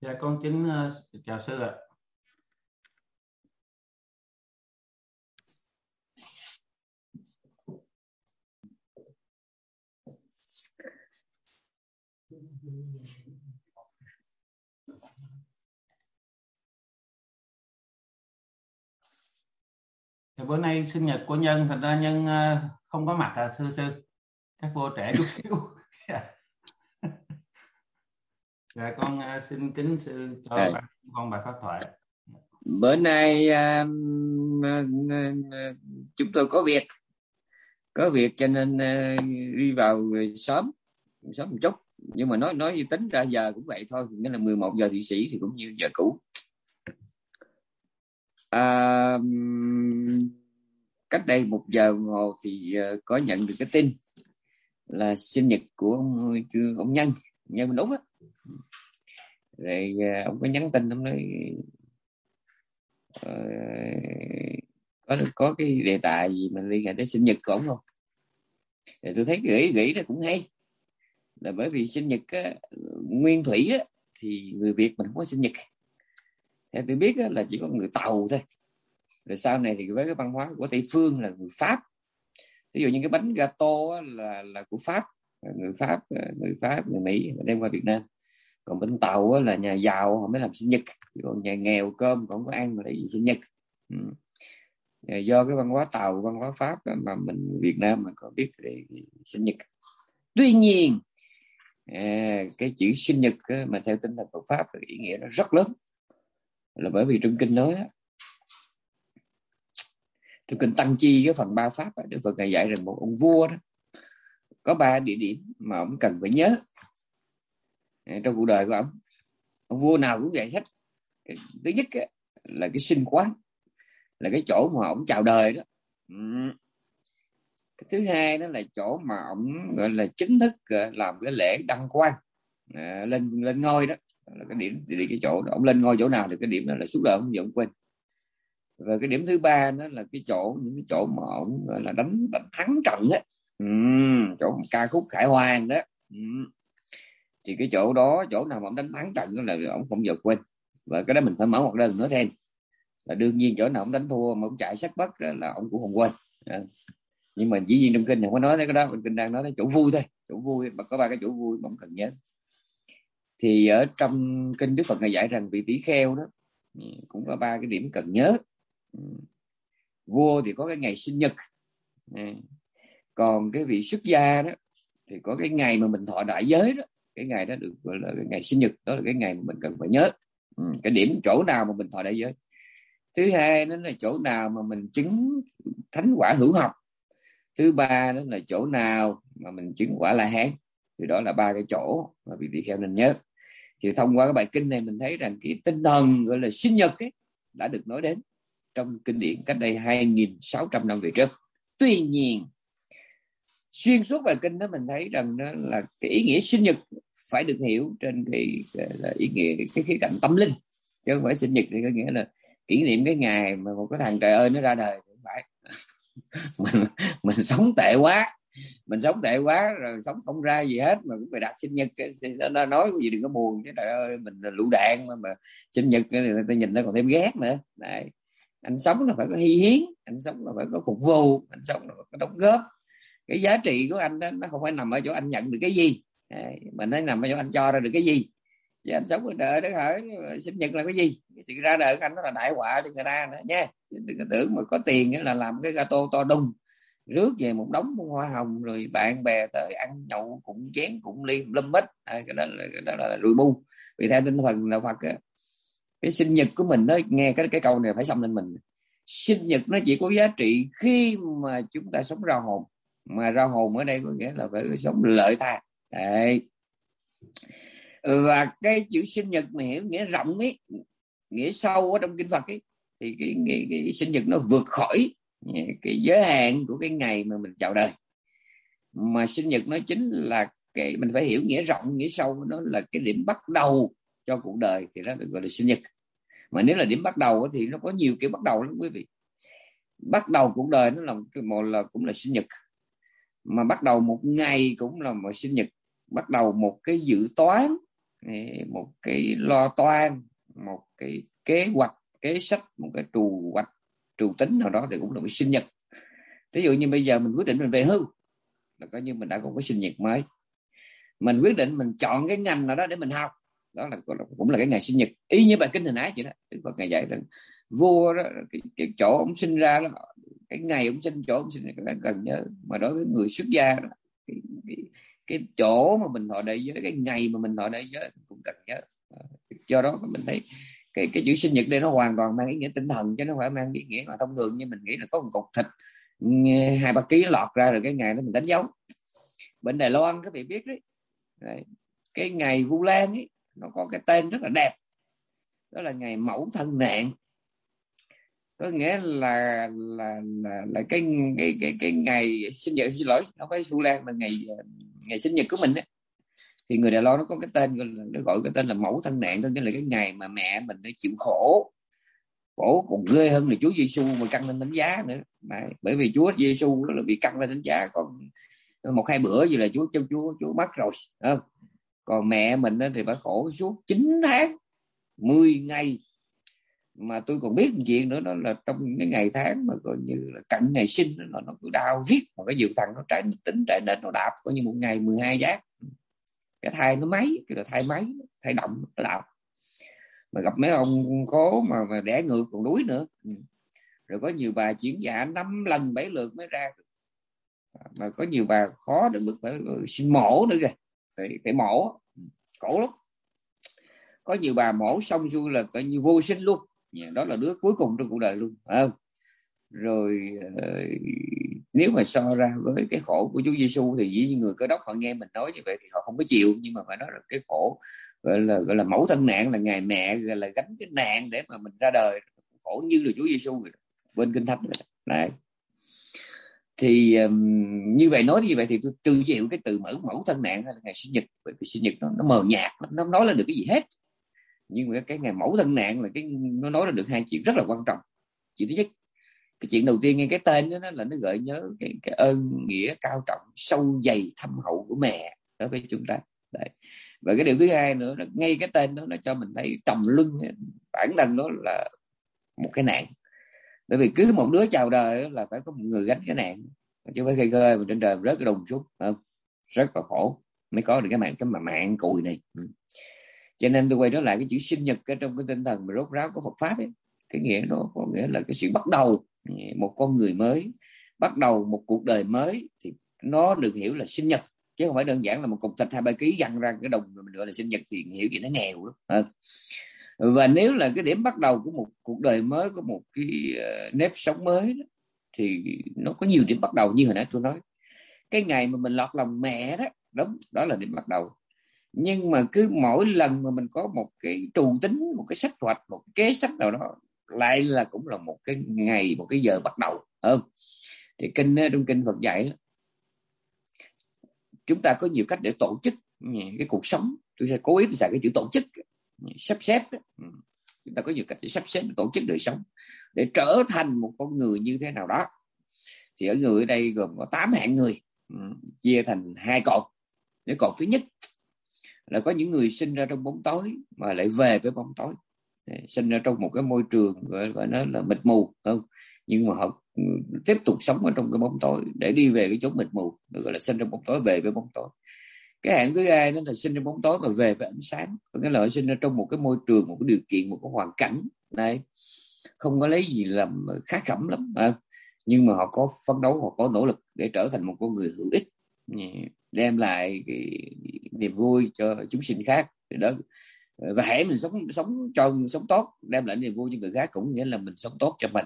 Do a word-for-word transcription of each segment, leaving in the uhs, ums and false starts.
Dạ con kính uh, chào sư ạ. Thì bữa nay sinh nhật của Nhân, thật ra Nhân uh, không có mặt à sư sư. Các cô trẻ chút xíu. Dạ con uh, xin kính sư cho à. Con bài pháp thoại. Bữa nay uh, uh, chúng tôi có việc, có việc cho nên uh, đi vào sớm, sớm một chút. Nhưng mà nói nói như tính ra giờ cũng vậy thôi, nghĩa là mười một giờ thị sĩ thì cũng như giờ cũ. À, cách đây một giờ đồng hồ thì có nhận được cái tin là sinh nhật của ông, ông Nhân, Nhân mình đúng á. Rồi ông có nhắn tin, ông nói có có cái đề tài gì mình liên hệ tới sinh nhật của ông không? Thì tôi thấy gửi gửi nó cũng hay. Là bởi vì sinh nhật á, nguyên thủy á, thì người Việt mình không có sinh nhật. Theo tôi biết á, là chỉ có người Tàu thôi. Rồi sau này thì với cái văn hóa của Tây Phương là người Pháp. Ví dụ như cái bánh gato á, là, là của Pháp. Người Pháp, người Pháp, người Mỹ đem qua Việt Nam. Còn bên Tàu á, là nhà giàu họ mới làm sinh nhật. Còn nhà nghèo cơm còn không có ăn mà lại sinh nhật. Ừ. Do cái văn hóa Tàu, văn hóa Pháp á, mà mình Việt Nam mà còn biết để sinh nhật. Tuy nhiên à, cái chữ sinh nhật á, mà theo tinh thần Phật Pháp thì ý nghĩa nó rất lớn, là bởi vì trong kinh nói á, trong kinh Tăng Chi cái phần ba pháp á, Đức Phật ngài dạy rằng một ông vua đó có ba địa điểm mà ông cần phải nhớ à, trong cuộc đời của ông. Ông vua nào cũng vậy hết. Cái, thứ nhất á, là cái sinh quán, là cái chỗ mà ông chào đời đó. Uhm. Cái thứ hai đó là chỗ mà ổng gọi là chính thức làm cái lễ đăng quang à, lên lên ngôi đó, là cái điểm thì cái chỗ đó. Ổng lên ngôi chỗ nào thì cái điểm đó là suốt đời ổng vẫn quên. Và cái điểm thứ ba đó là cái chỗ, những cái chỗ mà ổng gọi là đánh, đánh thắng trận á, ừ, chỗ ca khúc khải hoàn đó, ừ. Thì cái chỗ đó, chỗ nào mà ổng đánh thắng trận đó là ổng không giờ quên. Và cái đó mình phải mở một đơn nữa thêm, là đương nhiên chỗ nào ổng đánh thua mà ổng chạy sát bất đó là ổng cũng không quên. À. Nhưng mà dĩ nhiên trong kinh không có nói tới cái đó, bên kinh đang nói tới chỗ vui thôi, chỗ vui mà có ba cái chỗ vui mà ông cần nhớ. Thì ở trong kinh Đức Phật ngài dạy rằng vị tỷ kheo đó cũng có ba cái điểm cần nhớ. Vua thì có cái ngày sinh nhật, còn cái vị xuất gia đó thì có cái ngày mà mình thọ đại giới đó, cái ngày đó được gọi là cái ngày sinh nhật, đó là cái ngày mà mình cần phải nhớ cái điểm chỗ nào mà mình thọ đại giới. Thứ hai đó là chỗ nào mà mình chứng thánh quả hữu học. Thứ ba đó là chỗ nào mà mình chứng quả La Hán. Thì đó là ba cái chỗ mà vị tỷ kheo nên nhớ. Thì thông qua cái bài kinh này mình thấy rằng cái tinh thần gọi là sinh nhật ấy đã được nói đến trong kinh điển cách đây hai nghìn sáu trăm năm về trước. Tuy nhiên xuyên suốt bài kinh đó mình thấy rằng đó là cái ý nghĩa sinh nhật phải được hiểu trên cái, cái ý nghĩa cái khía cạnh tâm linh, chứ không phải sinh nhật thì có nghĩa là kỷ niệm cái ngày mà một cái thằng trời ơi nó ra đời, không phải. mình mình sống tệ quá mình sống tệ quá rồi sống không ra gì hết mà cũng phải đặt sinh nhật. Nó nói cái gì đừng có buồn chứ, trời ơi mình là lũ đạn mà, mà sinh nhật người ta nhìn nó còn thêm ghét nữa. Đấy, anh sống là phải có hy hiến, anh sống là phải có phục vụ, anh sống là phải có đóng góp. Cái giá trị của anh đó, nó không phải nằm ở chỗ anh nhận được cái gì. Đấy, mà nó nằm ở chỗ anh cho ra được cái gì. Chứ anh sống ở đời đó hỏi sinh nhật là cái gì? Cái sự ra đời của anh nó là đại họa cho người ta nữa nha. Đừng có tưởng mà có tiền là làm cái gato to đùng, rước về một đống hoa hồng rồi bạn bè tới ăn nhậu cũng chén cũng liên lâm mít à, cái đó là, cái đó là rùi bu. Vì theo tinh thần đạo Phật á, cái sinh nhật của mình nó nghe cái cái câu này phải xong lên mình. Sinh nhật nó chỉ có giá trị khi mà chúng ta sống ra hồn, mà ra hồn ở đây có nghĩa là phải sống lợi tha. Đấy. Và cái chữ sinh nhật mà hiểu nghĩa rộng ấy, nghĩa sâu ở trong kinh Phật ấy, thì cái, cái, cái sinh nhật nó vượt khỏi cái giới hạn của cái ngày mà mình chào đời. Mà sinh nhật nó chính là cái mình phải hiểu nghĩa rộng, nghĩa sâu, nó là cái điểm bắt đầu cho cuộc đời, thì đó được gọi là sinh nhật. Mà nếu là điểm bắt đầu thì nó có nhiều kiểu bắt đầu lắm quý vị. Bắt đầu cuộc đời nó là một là cũng là sinh nhật, mà bắt đầu một ngày cũng là một sinh nhật, bắt đầu một cái dự toán, một cái lo toan, một cái kế hoạch, kế sách, một cái trù hoạch, trù tính nào đó thì cũng là cái sinh nhật. Ví dụ như bây giờ mình quyết định mình về hưu là coi như mình đã có cái sinh nhật mới. Mình quyết định mình chọn cái ngành nào đó để mình học, đó là cũng là cái ngày sinh nhật. Y như bài kinh hồi nãy vậy đó, Đức Phật ngày dạy rằng vua đó, cái, cái chỗ ông sinh ra đó, cái ngày ông sinh, chỗ ông sinh là cần nhớ. Mà đối với người xuất gia đó, cái, cái, cái chỗ mà mình thọ đại giới, cái ngày mà mình thọ đại giới cũng cần nhớ. Do đó mình thấy cái, cái chữ sinh nhật đây nó hoàn toàn mang ý nghĩa tinh thần, chứ nó phải mang ý nghĩa mà thông thường như mình nghĩ là có một cục thịt hai ba ký lọt ra rồi cái ngày đó mình đánh dấu. Bên Đài Loan các vị biết đấy, đấy, cái ngày Vu Lan ấy nó có cái tên rất là đẹp, đó là ngày Mẫu Thân Nạn, có nghĩa là là là, là cái, cái cái cái ngày sinh nhật, xin lỗi nó phải Vu Lan, mà ngày ngày sinh nhật của mình ấy. Thì người Đài Loan nó có cái tên, nó gọi cái tên là Mẫu Thân Nạn, có nghĩa là cái ngày mà mẹ mình nó chịu khổ, khổ còn ghê hơn là Chúa Giêsu mà căng lên đánh giá nữa. Đấy, bởi vì Chúa Giêsu nó là bị căng lên đánh giá còn một hai bữa gì là Chúa chúa Chúa, chúa mất rồi, không? Còn mẹ mình thì phải khổ suốt chín tháng mười ngày. Mà tôi còn biết một chuyện nữa, đó là trong cái ngày tháng mà coi như là cận ngày sinh nó nó cứ đau riết, mà cái nhiều thằng nó trái tính trái nền nó đạp coi như một ngày mười hai giác. Cái thai nó máy, cái là thai máy, thai động nó đạp. Mà gặp mấy ông cố mà, mà đẻ ngược còn đuối nữa. Rồi có nhiều bà chuyển dạ năm lần bảy lượt mới ra. Mà có nhiều bà khó đến mức phải xin mổ nữa kìa, phải, phải mổ, khổ lắm. Có nhiều bà mổ xong xuôi là coi như vô sinh luôn, đó là đứa cuối cùng trong cuộc đời luôn, phải không? Rồi nếu mà so ra với cái khổ của Chúa Giêsu thì dĩ nhiên người Cơ Đốc họ nghe mình nói như vậy thì họ không có chịu, nhưng mà phải nói là cái khổ gọi là gọi là Mẫu Thân Nạn, là ngày mẹ gọi là gánh cái nạn để mà mình ra đời, khổ như là Chúa Giêsu bên kinh thánh này. Thì um, như vậy nói như vậy thì tôi tự chịu cái từ mẫu mẫu thân nạn hay là ngày sinh nhật, bởi vì sinh nhật nó, nó mờ nhạt, nó không nói lên được cái gì hết. Nhưng mà cái ngày mẫu thân nạn là cái nó nói lên được hai chuyện rất là quan trọng. Chuyện thứ nhất, cái chuyện đầu tiên nghe cái tên đó là nó gợi nhớ cái, cái ơn nghĩa cao trọng, sâu dày thâm hậu của mẹ đối với chúng ta. Đấy. Và cái điều thứ hai nữa là ngay cái tên đó nó cho mình thấy trầm luân bản thân đó là một cái nạn. Bởi vì cứ một đứa chào đời là phải có một người gánh cái nạn, chứ phải khơi khơi mà trên đời rớt cái đồng xuống, rất là khổ mới có được cái mạng, cái mà mạng cùi này. Cho nên tôi quay trở lại cái chữ sinh nhật ở trong cái tinh thần mà rốt ráo của Phật pháp ấy, cái nghĩa nó có nghĩa là cái sự bắt đầu một con người mới, bắt đầu một cuộc đời mới, thì nó được hiểu là sinh nhật, chứ không phải đơn giản là một cục thịt hai ba ký dằn ra cái đồng rồi mình gọi là sinh nhật, thì hiểu gì nó nghèo lắm. À. Và nếu là cái điểm bắt đầu của một cuộc đời mới, của một cái nếp sống mới đó, thì nó có nhiều điểm bắt đầu như hồi nãy tôi nói. Cái ngày mà mình lọt lòng mẹ đó, đúng, đó là điểm bắt đầu. Nhưng mà cứ mỗi lần mà mình có một cái trù tính, một cái sách hoạch, một cái kế sách nào đó, lại là cũng là một cái ngày, một cái giờ bắt đầu. Ừ. Thì kinh, trong kinh Phật dạy, chúng ta có nhiều cách để tổ chức cái cuộc sống. Tôi sẽ cố ý tôi xài cái chữ tổ chức, sắp xếp. Chúng ta có nhiều cách để sắp xếp, tổ chức đời sống để trở thành một con người như thế nào đó. Thì ở người ở đây gồm có tám hạng người, chia thành hai cột. Cái cột thứ nhất là có những người sinh ra trong bóng tối mà lại về với bóng tối, sinh ra trong một cái môi trường gọi là, là mịt mù, không, nhưng mà họ tiếp tục sống ở trong cái bóng tối để đi về cái chỗ mịt mù, gọi là sinh trong bóng tối về với bóng tối. Cái hạng thứ hai đó là sinh ra bóng tối mà về với ánh sáng, có nghĩa là sinh ra trong một cái môi trường, một cái điều kiện, một cái hoàn cảnh này không có lấy gì làm khá khẩm lắm, nhưng mà họ có phấn đấu, họ có nỗ lực để trở thành một con người hữu ích, đem lại cái niềm vui cho chúng sinh khác. Đó, và hãy mình sống sống cho sống tốt, đem lại niềm vui cho người khác, cũng nghĩa là mình sống tốt cho mình.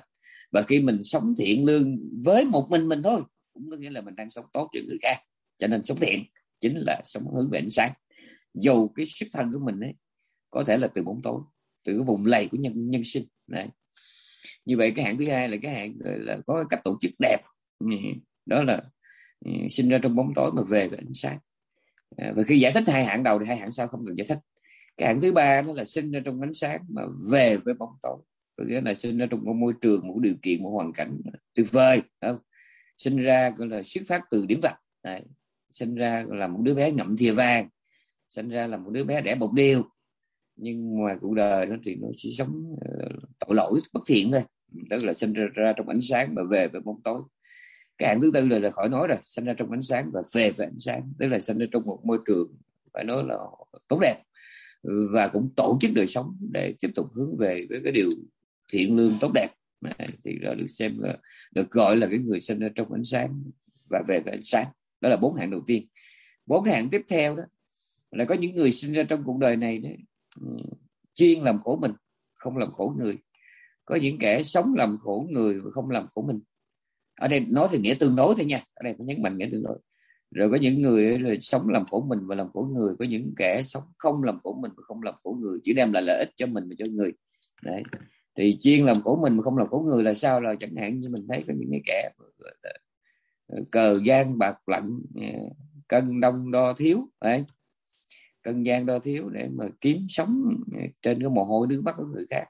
Và khi mình sống thiện lương với một mình mình thôi, cũng có nghĩa là mình đang sống tốt cho người khác. Cho nên sống thiện chính là sống hướng về ánh sáng, dù cái xuất thân của mình ấy có thể là từ bóng tối, từ cái vùng lầy của nhân nhân sinh này. Như vậy cái hạng thứ hai là cái hạng là có cách tổ chức đẹp, đó là sinh ra trong bóng tối mà về với ánh sáng. Và khi giải thích hai hạng đầu thì hai hạng sau không cần giải thích. Cái hạng thứ ba đó là sinh ra trong ánh sáng mà về với bóng tối, có nghĩa là sinh ra trong một môi trường, một điều kiện, một hoàn cảnh tuyệt vời, không, sinh ra gọi là xuất phát từ điểm vặt này, sinh ra là một đứa bé ngậm thìa vàng, sinh ra là một đứa bé đẻ một điều, nhưng mà cuộc đời nó thì nó chỉ sống tội lỗi bất thiện thôi, tức là sinh ra, ra trong ánh sáng và về về bóng tối. Cái hạng thứ tư là, là khỏi nói rồi, sinh ra trong ánh sáng và về về ánh sáng, tức là sinh ra trong một môi trường phải nói là tốt đẹp và cũng tổ chức đời sống để tiếp tục hướng về với cái điều thiện lương tốt đẹp, thì đó được xem là, được gọi là cái người sinh ra trong ánh sáng và về về ánh sáng. Đó là bốn hạng đầu tiên. Bốn hạng tiếp theo đó là có những người sinh ra trong cuộc đời này đấy, chuyên làm khổ mình, không làm khổ người. Có những kẻ sống làm khổ người và không làm khổ mình. Ở đây nói thì nghĩa tương đối thôi nha, ở đây phải nhấn mạnh nghĩa tương đối. Rồi có những người là sống làm khổ mình và làm khổ người, có những kẻ sống không làm khổ mình và không làm khổ người, chỉ đem lại lợi ích cho mình và cho người. Đấy. Thì chuyên làm khổ mình mà không làm khổ người là sao? Là chẳng hạn như mình thấy có những cái kẻ cờ gian bạc lận, cân đông đo thiếu, đấy, cân gian đo thiếu để mà kiếm sống trên cái mồ hôi nước mắt của người khác.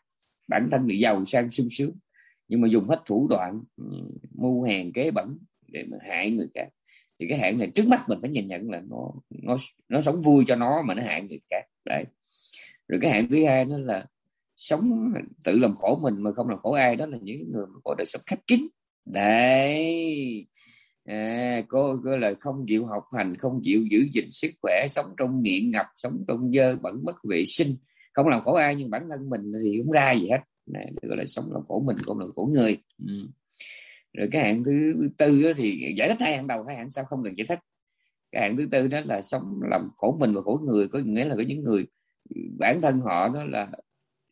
Bản thân bị giàu sang sung sướng nhưng mà dùng hết thủ đoạn mưu hèn kế bẩn để mà hại người khác. Thì cái hạng này trước mắt mình phải nhìn nhận là nó nó nó sống vui cho nó mà nó hại người khác. Đấy. Rồi cái hạng thứ hai đó là sống tự làm khổ mình mà không làm khổ ai, đó là những người có đời sống khép kín. Đấy. À, cô gọi là không chịu học hành, không chịu giữ gìn sức khỏe, sống trong nghiện ngập, sống trong dơ bẩn mất vệ sinh, không làm khổ ai nhưng bản thân mình thì không ra gì hết. Này, gọi là sống làm khổ mình, không làm khổ người. Ừ. Rồi cái hạng thứ tư đó thì giải thích hai hạng đầu, hai hạng sau không cần giải thích. Cái hạng thứ tư đó là sống làm khổ mình và khổ người, có nghĩa là có những người bản thân họ đó là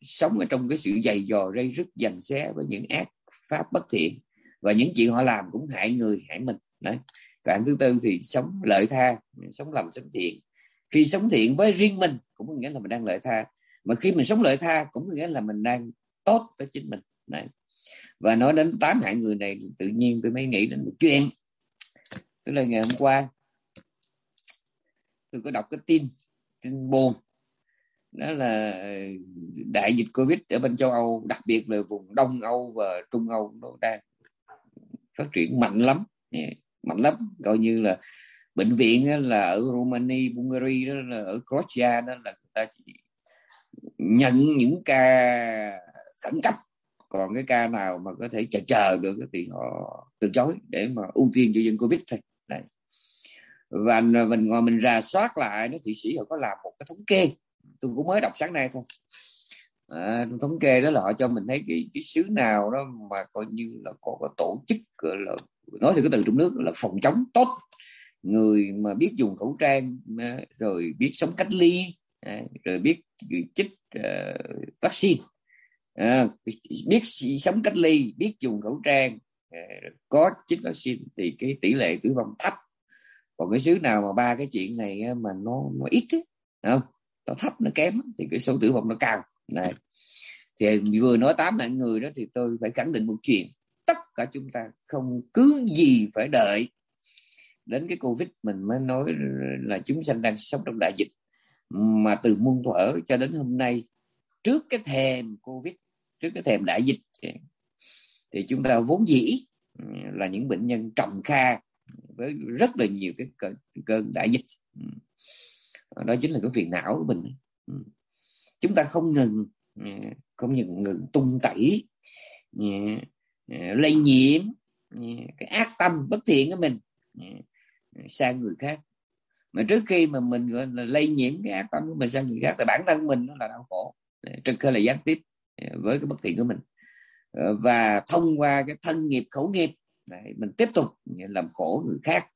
sống ở trong cái sự giày vò, rây rứt, giằng xé với những ác pháp bất thiện, và những chuyện họ làm cũng hại người, hại mình. Đấy. Cái hạng thứ tư thì sống lợi tha, sống lành sống thiện. Khi sống thiện với riêng mình cũng có nghĩa là mình đang lợi tha, mà khi mình sống lợi tha cũng có nghĩa là mình đang tốt với chính mình. Đấy. Và nói đến tám hạng người này tự nhiên tôi mới nghĩ đến một chuyện, tức là ngày hôm qua tôi có đọc cái tin tin buồn, đó là đại dịch Covid ở bên châu Âu, đặc biệt là vùng Đông Âu và Trung Âu, nó đang phát triển mạnh lắm, mạnh lắm, coi như là bệnh viện là ở Romania, Bulgaria, đó là ở Croatia, đó là người ta chỉ nhận những ca khẩn cấp, còn cái ca nào mà có thể chờ chờ được thì họ từ chối để mà ưu tiên cho dân Covid thôi. Đấy. Và mình ngồi mình rà soát lại, nó Thụy Sĩ họ có làm một cái thống kê, tôi cũng mới đọc sáng nay thôi. À, thống kê đó là họ cho mình thấy cái, cái xứ nào đó mà coi như là có, có tổ chức là, nói thì cái từ trong nước là phòng chống tốt, người mà biết dùng khẩu trang, rồi biết sống cách ly, rồi biết chích uh, vaccine, à, biết sống cách ly, biết dùng khẩu trang, có chích vaccine thì cái tỷ lệ tử vong thấp. Còn cái xứ nào mà ba cái chuyện này mà nó, nó ít ấy, không, nó thấp, nó kém thì cái số tử vong nó cao. Này. Thì vừa nói tám hạng người đó thì tôi phải khẳng định một chuyện, tất cả chúng ta không cứ gì phải đợi đến cái Covid mình mới nói là chúng sanh đang sống trong đại dịch, mà từ muôn thuở cho đến hôm nay, trước cái thềm Covid, trước cái thềm đại dịch, thì chúng ta vốn dĩ là những bệnh nhân trầm kha với rất là nhiều cái cơn đại dịch. Đó chính là cái phiền não của mình. Chúng ta không ngừng không ngừng, ngừng tung tẩy lây nhiễm cái ác tâm bất thiện của mình sang người khác, mà trước khi mà mình gọi là lây nhiễm cái ác tâm của mình sang người khác thì bản thân mình nó là đau khổ trực hay là gián tiếp với cái bất thiện của mình, và thông qua cái thân nghiệp khẩu nghiệp mình tiếp tục làm khổ người khác.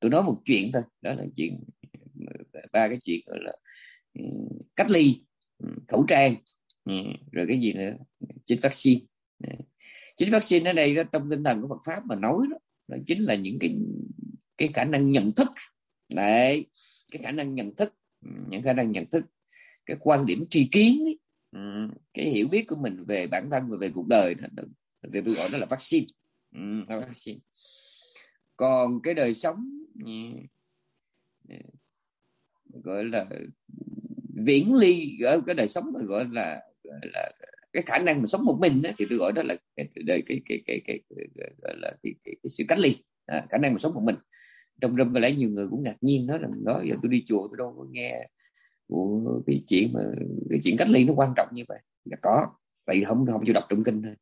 Tôi nói một chuyện thôi, đó là chuyện ba cái chuyện gọi là cách ly, khẩu trang, rồi cái gì nữa, chích vaccine. Chích vaccine ở đây đó, trong tinh thần của Phật pháp mà nói đó, đó chính là những cái cái khả năng nhận thức. Đấy, cái khả năng nhận thức, những khả năng nhận thức, cái quan điểm tri kiến ấy, cái hiểu biết của mình về bản thân và về cuộc đời đó, thì tôi gọi đó là vaccine. Còn cái đời sống gọi là viễn ly, ở cái đời sống mà gọi là, gọi là cái khả năng mà sống một mình đó, thì tôi gọi đó là cái đời cái cái cái cái, cái gọi là cái, cái, cái sự cách ly, à, khả năng mà sống một mình. trong râm có lẽ nhiều người cũng ngạc nhiên nói rằng đó giờ tôi đi chùa tôi đâu có nghe của cái chuyện mà cái chuyện cách ly nó quan trọng như vậy. Là có, tại vì không không chịu đọc tụng kinh thôi.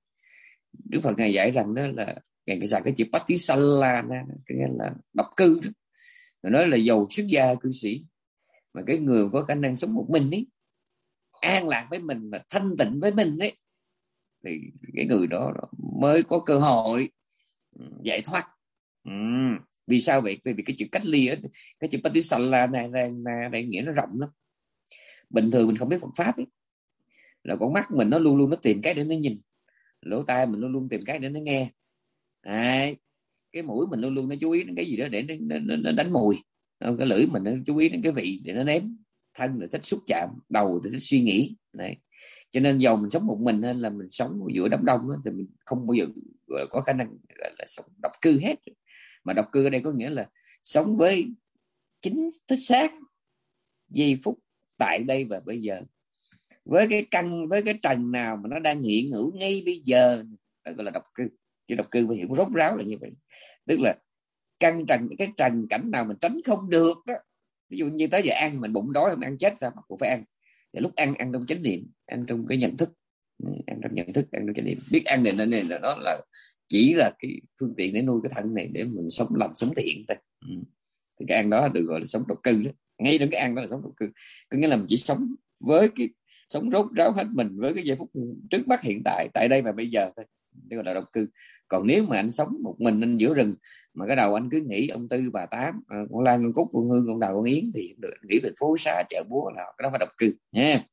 Đức Phật ngài dạy rằng đó là ngài xài cái chữ patisalana, cái nghĩa là độc cư đó. Rồi nói là giàu xuất gia cư sĩ, mà cái người có khả năng sống một mình ấy, an lạc với mình và thanh tịnh với mình ấy, thì cái người đó mới có cơ hội giải thoát. Ừ. Vì sao vậy? Vì cái chữ cách ly ấy, cái chữ patisala này này này nghĩa nó rộng lắm. Bình thường mình không biết Phật pháp ấy, là con mắt mình nó luôn luôn nó tìm cái để nó nhìn, lỗ tai mình luôn luôn tìm cái để nó nghe, à, cái mũi mình luôn luôn nó chú ý đến cái gì đó để nó, nó, nó đánh mùi, cái lưỡi mình nó chú ý đến cái vị để nó nếm, thân là thích xúc chạm, đầu thì thích suy nghĩ. Đấy. Cho nên dầu mình sống một mình hay là mình sống giữa đám đông ấy, thì mình không bao giờ có khả năng là, là sống độc cư hết. Mà độc cư ở đây có nghĩa là sống với chính thức xác giây phút tại đây và bây giờ, với cái căn, với cái trần nào mà nó đang hiện hữu ngay bây giờ, gọi là độc cư. Chứ độc cư phải hiểu rốt ráo là như vậy, tức là căn trần, cái trần cảnh nào mình tránh không được đó. Ví dụ như tới giờ ăn mình bụng đói không ăn chết sao, mà cũng phải ăn. Thì lúc ăn ăn trong chánh niệm, ăn trong cái nhận thức, ăn trong nhận thức, ăn trong chánh niệm, biết ăn này nên là nó là chỉ là cái phương tiện để nuôi cái thân này để mình sống lành sống thiện thôi. Ừ. Thì cái ăn đó được gọi là sống độc cư đó. Ngay đến cái ăn đó là sống độc cư, có nghĩa là mình chỉ sống với cái sống rốt ráo hết mình với cái giây phút trước mắt hiện tại tại đây và bây giờ thôi, đó gọi là độc cư. Còn nếu mà anh sống một mình anh giữa rừng mà cái đầu anh cứ nghĩ ông Tư bà Tám, con Lan con Cúc con Hương con Đào con Yến thì được, nghĩ về phố xa chợ búa là cái đó phải độc cư nha.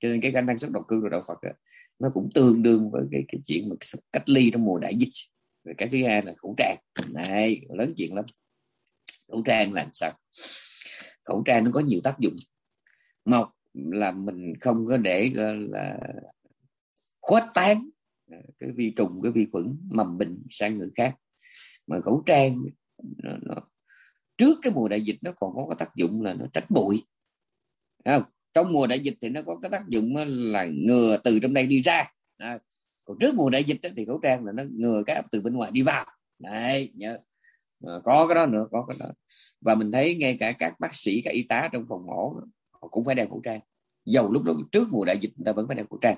Cho nên cái khả năng sống độc cư của đạo Phật đó, nó cũng tương đương với cái, cái chuyện mà cách ly trong mùa đại dịch. Rồi cái thứ hai là khẩu trang này lớn chuyện lắm. Khẩu trang làm sao? Khẩu trang nó có nhiều tác dụng. Một là mình không có để là khuếch tán cái vi trùng, cái vi khuẩn mầm bệnh sang người khác. Mà khẩu trang nó, nó, trước cái mùa đại dịch nó còn có cái tác dụng là nó tránh bụi. Thấy không? Trong mùa đại dịch thì nó có cái tác dụng là ngừa từ trong đây đi ra. À, còn trước mùa đại dịch thì khẩu trang là nó ngừa cái từ bên ngoài đi vào. Đấy, nhớ. À, có cái đó nữa, có cái đó. Và mình thấy ngay cả các bác sĩ, các y tá trong phòng mổ họ cũng phải đeo khẩu trang. Dầu lúc đó trước mùa đại dịch người ta vẫn phải đeo khẩu trang.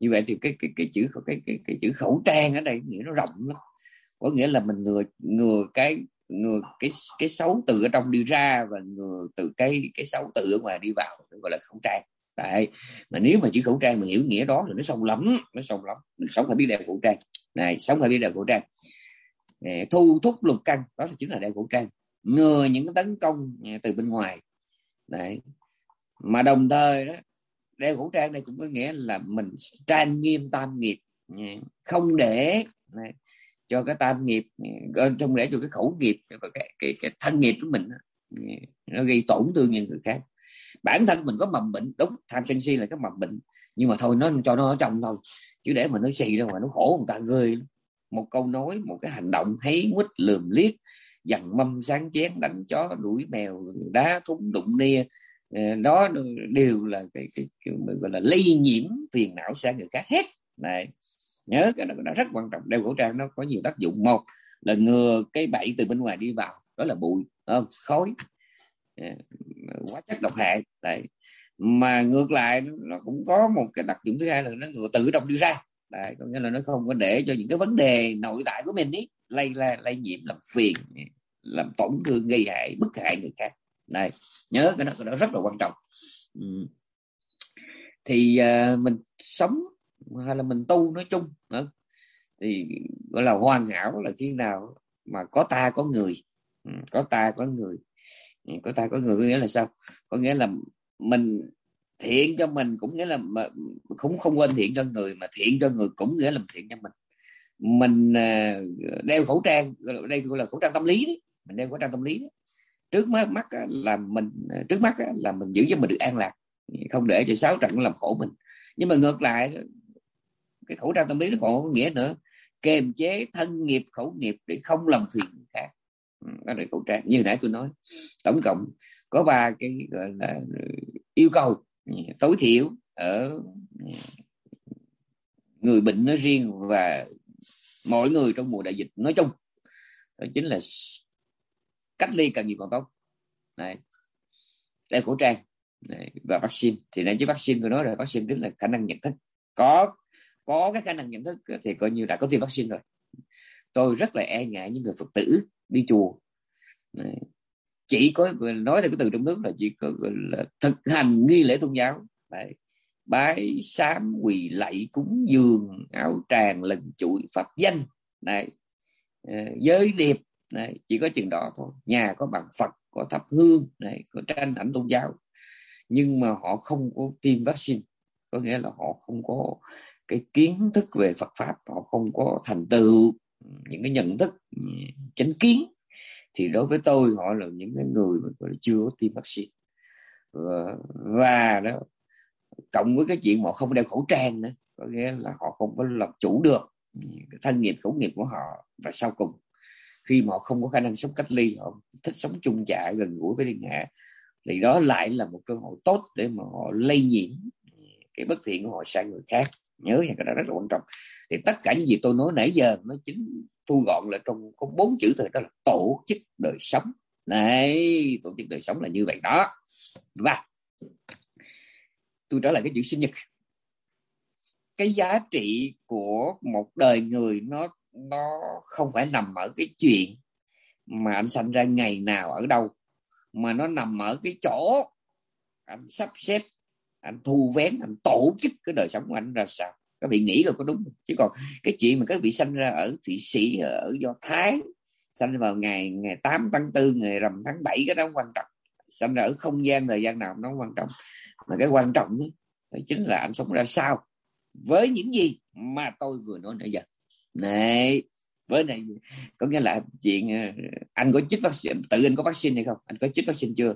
Như vậy thì cái cái cái chữ cái cái, cái chữ khẩu trang ở đây nghĩa nó rộng lắm. Có nghĩa là mình ngừa ngừa cái ngừa cái cái xấu từ ở trong đi ra và ngừa từ cái cái xấu từ ở ngoài đi vào, gọi là khẩu trang. Đấy. Mà nếu mà chỉ khẩu trang mà hiểu nghĩa đó là nó sâu lắm, nó sâu lắm. Mình sống phải biết đeo khẩu trang. Này, sống phải biết đeo khẩu trang. Thu thúc lục căn, đó là chính là đeo khẩu trang. Ngừa những cái tấn công từ bên ngoài. Đấy. Mà đồng thời đó, đeo khẩu trang đây cũng có nghĩa là mình trang nghiêm tam nghiệp, không để này, cho cái tam nghiệp, không để cho cái khẩu nghiệp và cái, cái, cái thân nghiệp của mình nó gây tổn thương những người khác. Bản thân mình có mầm bệnh, đúng, tham sân si là cái mầm bệnh, nhưng mà thôi nó cho nó ở trong thôi, chứ để mà nó xì ra ngoài nó khổ người ta ghê lắm. Một câu nói, một cái hành động háy quýt lườm liếc, dằn mâm sáng chén, đánh chó đuổi mèo, đá thúng đụng nia, đó đều là cái, cái, cái gọi là lây nhiễm phiền não sang người khác hết. Này, nhớ cái đó, nó rất quan trọng. Đeo khẩu trang nó có nhiều tác dụng. Một là ngừa cái bẫy từ bên ngoài đi vào, đó là bụi, khói, hóa chất độc hại. Đấy. Mà ngược lại nó cũng có một cái đặc điểm thứ hai là nó ngừa tự động đi ra. Đấy, có nghĩa là nó không có để cho những cái vấn đề nội tại của mình ấy lây la, lây nhiễm, làm phiền, làm tổn thương, gây hại, bức hại người khác. Này, nhớ cái đó, cái đó rất là quan trọng. Ừ. Thì uh, mình sống hay là mình tu nói chung nữa, thì gọi là hoàn hảo là khi nào mà có ta có người. Ừ. Có ta có người, ừ, có ta có người có nghĩa là sao? Có nghĩa là mình thiện cho mình cũng nghĩa là mà, cũng không quên thiện cho người, mà thiện cho người cũng nghĩa là thiện cho mình. Mình uh, đeo khẩu trang, đây gọi là khẩu trang tâm lý đấy. Mình đeo khẩu trang tâm lý đấy. Trước mắt, mắt là mình trước mắt là mình giữ cho mình được an lạc, không để cho sáu trận làm khổ mình. Nhưng mà ngược lại cái khẩu trang tâm lý nó còn có nghĩa nữa, kiềm chế thân nghiệp khẩu nghiệp để không làm phiền người khác. Đó là khẩu trang. Như nãy tôi nói, tổng cộng có ba cái gọi là yêu cầu tối thiểu ở người bệnh nói riêng và mọi người trong mùa đại dịch nói chung, đó chính là cách ly càng nhiều càng tốt. Đấy, đeo khẩu trang. Đấy, và vaccine thì nãy chứ vaccine tôi nói rồi, vaccine tức là khả năng nhận thức, có có cái khả năng nhận thức thì coi như đã có tiêm vaccine rồi. Tôi rất là e ngại những người Phật tử đi chùa. Đấy, chỉ có nói theo cái từ trong nước là chỉ có là thực hành nghi lễ tôn giáo. Đấy, bái sám quỳ lạy cúng dường áo tràng lần chuỗi Phật danh. Đấy, giới điệp. Đấy, chỉ có chừng đó thôi. Nhà có bằng Phật, có thắp hương, này, có tranh ảnh tôn giáo, nhưng mà họ không có tiêm vaccine, có nghĩa là họ không có cái kiến thức về Phật pháp, họ không có thành tựu những cái nhận thức chánh kiến, thì đối với tôi họ là những cái người mà chưa có tiêm vaccine. Và đó cộng với cái chuyện mà họ không đeo khẩu trang nữa, có nghĩa là họ không có làm chủ được cái thân nghiệp khẩu nghiệp của họ, và sau cùng khi mà họ không có khả năng sống cách ly, họ thích sống chung chạ gần gũi với thiên hạ, thì đó lại là một cơ hội tốt để mà họ lây nhiễm cái bất thiện của họ sang người khác. Nhớ nha, cái đó rất là quan trọng. Thì tất cả những gì tôi nói nãy giờ nó chính thu gọn lại trong có bốn chữ thôi, đó là tổ chức đời sống. Này, tổ chức đời sống là như vậy đó. Và tôi trở lại cái chữ sinh nhật. Cái giá trị của một đời người nó nó không phải nằm ở cái chuyện mà anh sanh ra ngày nào ở đâu, mà nó nằm ở cái chỗ anh sắp xếp, anh thu vén, anh tổ chức cái đời sống của anh ra sao. Các vị nghĩ là có đúng không? Chứ còn cái chuyện mà các vị sanh ra ở Thụy Sĩ, ở Do Thái, sanh vào ngày ngày tám tháng tư, ngày rằm tháng bảy, cái đó không quan trọng. Sanh ra ở không gian thời gian nào nó không quan trọng, mà cái quan trọng đó chính là anh sống ra sao với những gì mà tôi vừa nói nãy giờ. Này, với này có nghĩa là chuyện anh có chích vaccine, tự anh có vaccine hay không, anh có chích vaccine chưa,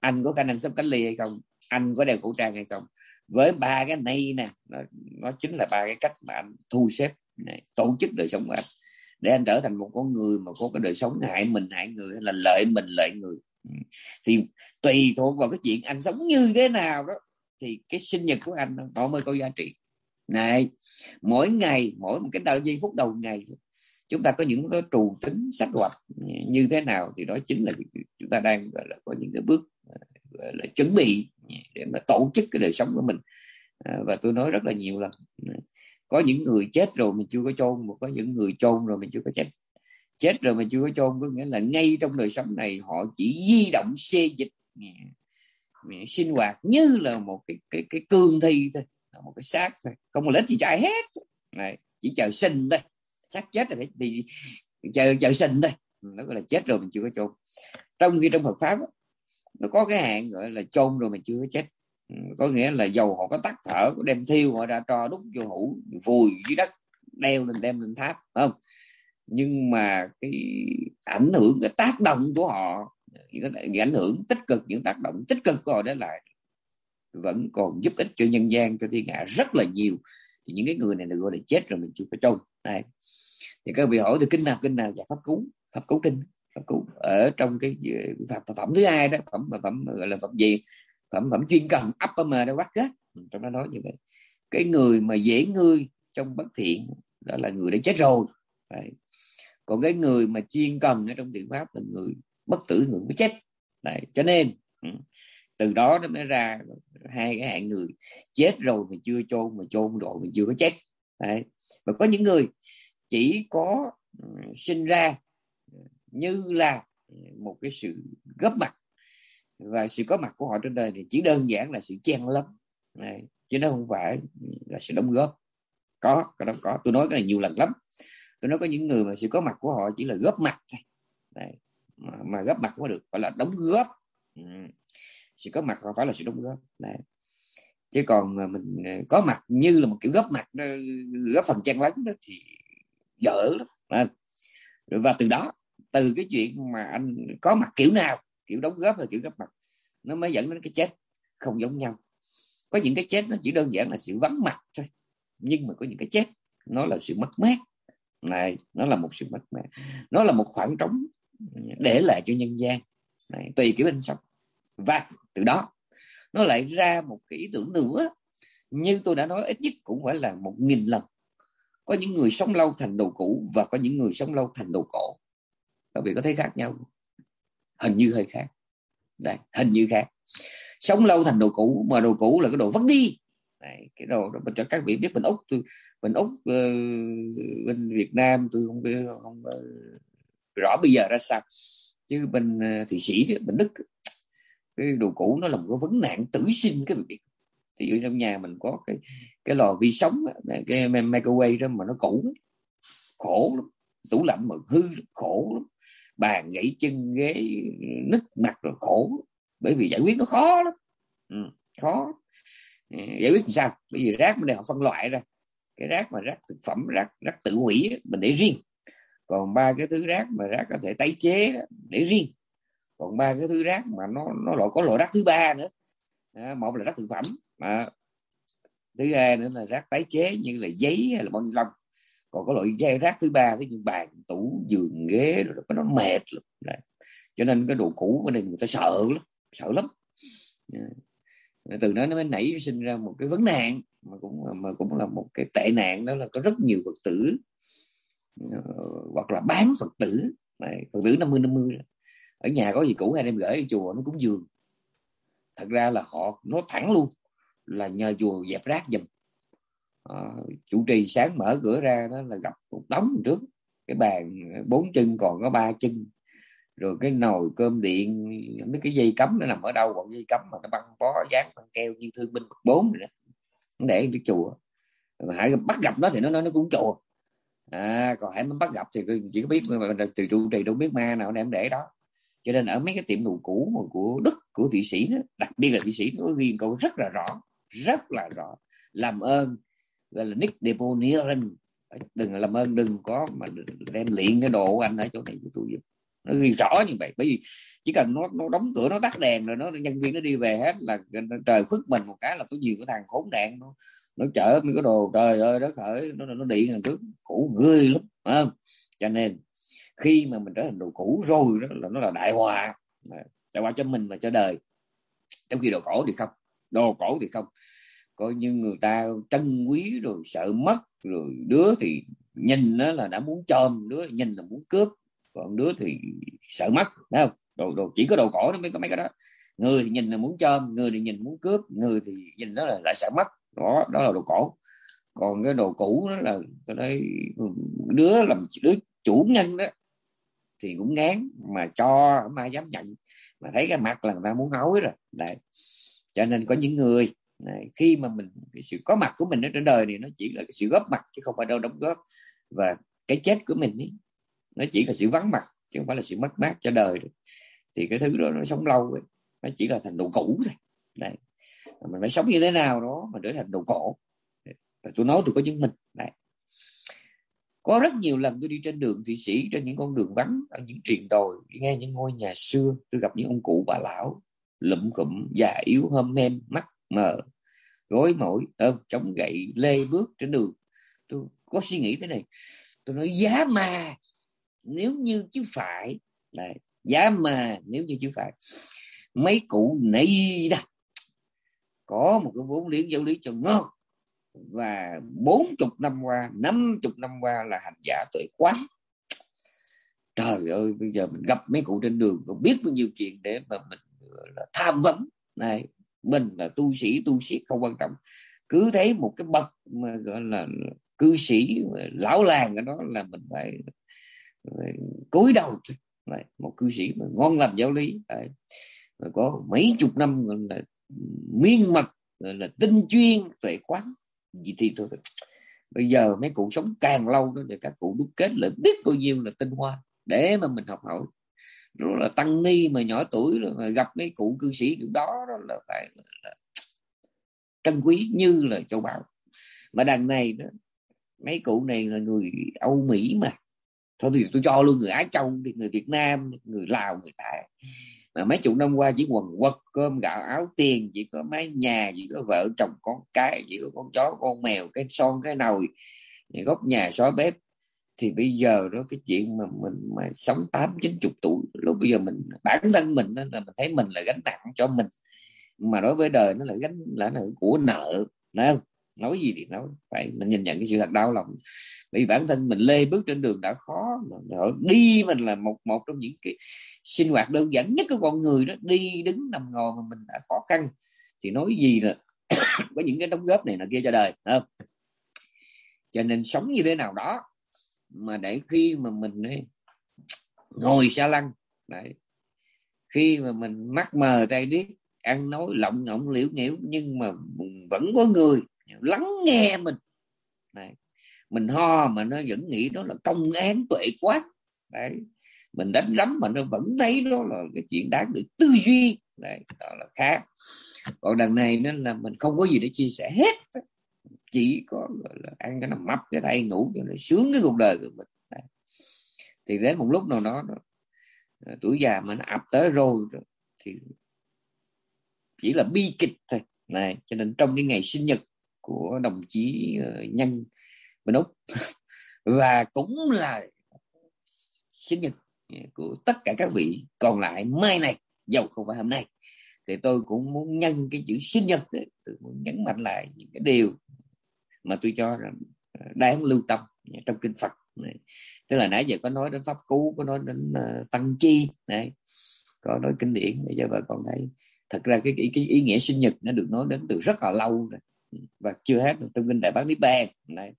anh có khả năng sống cách ly hay không, anh có đeo khẩu trang hay không. Với ba cái này nè, nó, nó chính là ba cái cách mà anh thu xếp này, tổ chức đời sống của anh để anh trở thành một con người mà có cái đời sống hại mình hại người hay là lợi mình lợi người. Thì tùy thuộc vào cái chuyện anh sống như thế nào đó thì cái sinh nhật của anh nó mới có giá trị. Này, mỗi ngày, mỗi một cái đầu giây phút đầu ngày chúng ta có những cái trù tính sách hoạch như thế nào, thì đó chính là chúng ta đang gọi là có những cái bước là chuẩn bị để mà tổ chức cái đời sống của mình. À, và tôi nói rất là nhiều lần, có những người chết rồi mình chưa có chôn, mà có những người chôn rồi mình chưa có chết. Chết rồi mình chưa có chôn có nghĩa là ngay trong đời sống này họ chỉ di động xê dịch sinh hoạt như là một cái cái cái cương thi thôi, một cái xác thôi, không có lợi ích gì cho ai hết. Này, chỉ chờ sinh thôi, xác chết rồi thì chờ chờ sinh thôi, nó gọi là chết rồi mình chưa có chôn. Trong khi trong Phật pháp nó có cái hạn gọi là chôn rồi mình chưa có chết, có nghĩa là dầu họ có tắt thở, có đem thiêu họ ra tro đúc vô hũ, vùi dưới đất, đeo lên đem lên tháp, không. Nhưng mà cái ảnh hưởng, cái tác động của họ, những cái ảnh hưởng tích cực, những tác động tích cực của họ để lại vẫn còn giúp ích cho nhân gian, cho thiên hạ rất là nhiều. Thì những cái người này là gọi là chết rồi mình chưa có chôn. Này, thì các vị hỏi thì kinh nào kinh nào và Pháp Cú, Pháp Cú kinh, Pháp Cú ở trong cái phẩm, phẩm thứ hai đó, phẩm phẩm gọi là phẩm gì, phẩm phẩm chuyên cần upper m đó quát hết. Trong đó nói như vậy, cái người mà dễ ngươi trong bất thiện đó là người đã chết rồi. Đấy, còn cái người mà chuyên cần ở trong thiện pháp là người bất tử, người mới chết. Đấy, cho nên từ đó nó mới ra hai cái hạng người chết rồi mình chưa chôn, mà chôn rồi mình chưa có chết. Đấy, và có những người chỉ có sinh ra như là một cái sự góp mặt, và sự có mặt của họ trên đời thì chỉ đơn giản là sự chen lấn. Đấy, chứ nó không phải là sự đóng góp. Có, cái đó có, tôi nói cái này nhiều lần lắm. Tôi nói có những người mà sự có mặt của họ chỉ là góp mặt thôi. Đấy, mà, mà góp mặt không được, gọi là đóng góp. Ừ, sự có mặt không phải là sự đóng góp. Đấy, chứ còn mình có mặt như là một kiểu góp mặt, góp phần chen lấn đó thì dở lắm. Đấy, và từ đó, từ cái chuyện mà anh có mặt kiểu nào, kiểu đóng góp hay kiểu góp mặt, nó mới dẫn đến cái chết không giống nhau. Có những cái chết nó chỉ đơn giản là sự vắng mặt thôi, nhưng mà có những cái chết nó là sự mất mát. Này, nó là một sự mất mát, nó là một khoảng trống để lại cho nhân gian. Này, tùy kiểu anh sống. Và từ đó nó lại ra một cái ý tưởng nữa, như tôi đã nói ít nhất cũng phải là một nghìn lần. Có những người sống lâu thành đồ cũ và có những người sống lâu thành đồ cổ. Các vị có thấy khác nhau? hình như hơi khác. Đấy, hình như khác. Sống lâu thành đồ cũ, mà đồ cũ là cái đồ vất đi. Đấy, cái đồ mình cho các vị biết, mình Úc tôi, mình Úc uh, bên Việt Nam tôi không biết, không uh, rõ bây giờ ra sao, chứ bên uh, Thụy Sĩ, chứ bên Đức cái đồ cũ nó là một cái vấn nạn tử sinh. Cái việc thì ở trong nhà mình có cái cái lò vi sóng, cái microwave đó mà nó cũ khổ lắm, tủ lạnh mà hư khổ lắm, bàn gãy chân ghế nứt mặt rồi khổ lắm. Bởi vì giải quyết nó khó lắm, ừ, khó giải quyết làm sao, bởi vì rác bên đây họ phân loại ra, cái rác mà rác thực phẩm, rác rác tự hủy mình để riêng, còn ba cái thứ rác mà rác có thể tái chế đó, để riêng, còn ba cái thứ rác mà nó nó loại có loại rác thứ ba nữa, à, một là rác thực phẩm, mà thứ hai nữa là rác tái chế như là giấy hay là bao ni lông, còn có loại dây rác thứ ba, cái bàn tủ giường ghế rồi nó mệt lắm. Đấy, cho nên cái đồ cũ bên đây người ta sợ lắm, sợ lắm. Đấy, từ đó nó mới nảy sinh ra một cái vấn nạn mà cũng mà cũng là một cái tệ nạn, đó là có rất nhiều Phật tử hoặc là bán Phật tử. Đấy, Phật tử năm mươi năm mươi ở nhà có gì cũ hay đem gửi ở chùa nó cúng dường. Thật ra là họ nói thẳng luôn là nhờ chùa dẹp rác giùm. À, chủ trì sáng mở cửa ra đó là gặp một đống trước, cái bàn bốn chân còn có ba chân, rồi cái nồi cơm điện, mấy cái dây cấm nó nằm ở đâu, bọn dây cấm mà nó băng bó dán băng keo như thương binh bậc bốn rồi đó, nó để cái chùa. Mà hãy bắt gặp nó thì nó nói nó cũng chùa, à, còn hãy bắt gặp thì chỉ có biết từ chủ trì đâu biết ma nào để em để đó. Cho nên ở mấy cái tiệm đồ cũ của Đức, của Thụy Sĩ đó, đặc biệt là Thụy Sĩ, nó ghi câu rất là rõ, rất là rõ, làm ơn gọi là nick deponiering, đừng làm ơn đừng có mà đem luyện cái đồ của anh ở chỗ này của tôi giúp. Nó ghi rõ như vậy, bởi vì chỉ cần nó, nó đóng cửa, nó tắt đèn rồi nó nhân viên nó đi về hết là trời phức mình một cái là có nhiều cái thằng khốn nạn nó nó chở mấy cái đồ, trời ơi đất hỡi, nó nó điện là thứ cũ ghê lắm, phải không? Cho nên khi mà mình trở thành đồ cũ rồi đó là nó là đại họa, đại họa cho mình và cho đời. Trong khi đồ cổ thì không, đồ cổ thì không, coi như người ta trân quý rồi sợ mất, rồi đứa thì nhìn nó là đã muốn chôm, đứa nhìn là muốn cướp, còn đứa thì sợ mất, thấy không? Đồ, đồ chỉ có đồ cổ nó mới có mấy cái đó. Người thì nhìn là muốn chôm, người thì nhìn muốn cướp, người thì nhìn nó là lại sợ mất, đó đó là đồ cổ. Còn cái đồ cũ đó là cái đấy, đứa làm đứa chủ nhân đó thì cũng ngán mà cho, không ai dám nhận, mà thấy cái mặt là người ta muốn hối rồi. Đấy, cho nên có những người này, khi mà mình cái sự có mặt của mình ở trên đời thì nó chỉ là cái sự góp mặt chứ không phải đâu đóng góp, và cái chết của mình ấy, nó chỉ là sự vắng mặt chứ không phải là sự mất mát cho đời được. Thì cái thứ đó nó sống lâu ấy, nó chỉ là thành đồ cũ thôi. Đấy, mình phải sống như thế nào đó mà trở thành đồ cổ. Và tôi nói tôi có chứng minh. Đấy, có rất nhiều lần tôi đi trên đường Thụy Sĩ, trên những con đường vắng, ở những triền đồi, nghe những ngôi nhà xưa, tôi gặp những ông cụ bà lão lụm cụm, già yếu hôm nem, mắt mờ, gối mỏi, ôm chống gậy lê bước trên đường. Tôi có suy nghĩ thế này, tôi nói giá mà nếu như chứ phải, này, giá mà nếu như chứ phải, mấy cụ này đó có một cái vốn liếng giáo lý cho ngon, và bốn chục năm qua, năm chục năm qua là hành giả tuệ quán. Trời ơi, bây giờ mình gặp mấy cụ trên đường còn biết bao nhiêu chuyện để mà mình tham vấn. Này, mình là tu sĩ, tu sĩ không quan trọng, cứ thấy một cái bậc mà gọi là cư sĩ lão làng ở đó là mình phải, phải cúi đầu. Đấy, một cư sĩ mà ngon lành giáo lý, đấy, mà có mấy chục năm gọi là miên mật, gọi là tinh chuyên tuệ quán. Vì thì tôi bây giờ mấy cụ sống càng lâu đó thì các cụ đúc kết lại biết bao nhiêu là tinh hoa để mà mình học hỏi. Đó là tăng ni mà nhỏ tuổi rồi mà gặp mấy cụ cư sĩ kiểu đó, đó là phải là trân quý như là châu báu. Mà đằng này đó, mấy cụ này là người Âu Mỹ mà, thôi thì tôi cho luôn người Á Châu, thì người Việt Nam, người Lào, người Thái, mà mấy chục năm qua chỉ quần quật cơm gạo áo tiền, chỉ có mái nhà, chỉ có vợ chồng con cái, chỉ có con chó con mèo, cái son cái nồi, góc nhà xó bếp. Thì bây giờ đó, cái chuyện mà mình mà sống tám chín chục tuổi, lúc bây giờ mình bản thân mình đó, là mình thấy mình là gánh nặng cho mình, mà đối với đời nó là gánh là, là của nợ, đúng không? nói gì thì nói, phải mình nhìn nhận cái sự thật đau lòng. Vì bản thân mình lê bước trên đường đã khó, đi mình là một một trong những cái sinh hoạt đơn giản nhất của con người đó, đi đứng nằm ngồi mà mình đã khó khăn thì nói gì là có những cái đóng góp này là kia cho đời, không? Cho nên sống như thế nào đó mà để khi mà mình ấy, ngồi xa lăn đấy, khi mà mình mắt mờ tay điếc, ăn nói lộng ngọng liễu nghĩu, nhưng mà vẫn có người lắng nghe mình đấy. Mình ho mà nó vẫn nghĩ đó là công án tuệ quát đấy, mình đánh rắm mà nó vẫn thấy đó là cái chuyện đáng được tư duy đấy, đó là khác. Còn đằng này nên là mình không có gì để chia sẻ hết đó, chỉ có gọi là ăn cái nằm mập cái tay ngủ cho nó sướng cái cuộc đời của mình đấy. Thì đến một lúc nào đó, đó tuổi già mà nó ập tới rồi, rồi thì chỉ là bi kịch thôi này. Cho nên trong cái ngày sinh nhật của đồng chí uh, Nhân Bình Úc và cũng là sinh nhật của tất cả các vị còn lại mai này, dầu không phải hôm nay, thì tôi cũng muốn nhân cái chữ sinh nhật đấy, tôi muốn nhấn mạnh lại những cái điều mà tôi cho rằng đáng lưu tâm trong kinh Phật này. Tức là nãy giờ có nói đến Pháp Cú, có nói đến uh, Tăng Chi này, có nói kinh điển để cho bà con thấy. Thật ra cái, cái, cái ý nghĩa sinh nhật nó được nói đến từ rất là lâu rồi, và chưa hết trong kinh Đại Bát Niết Bàn này.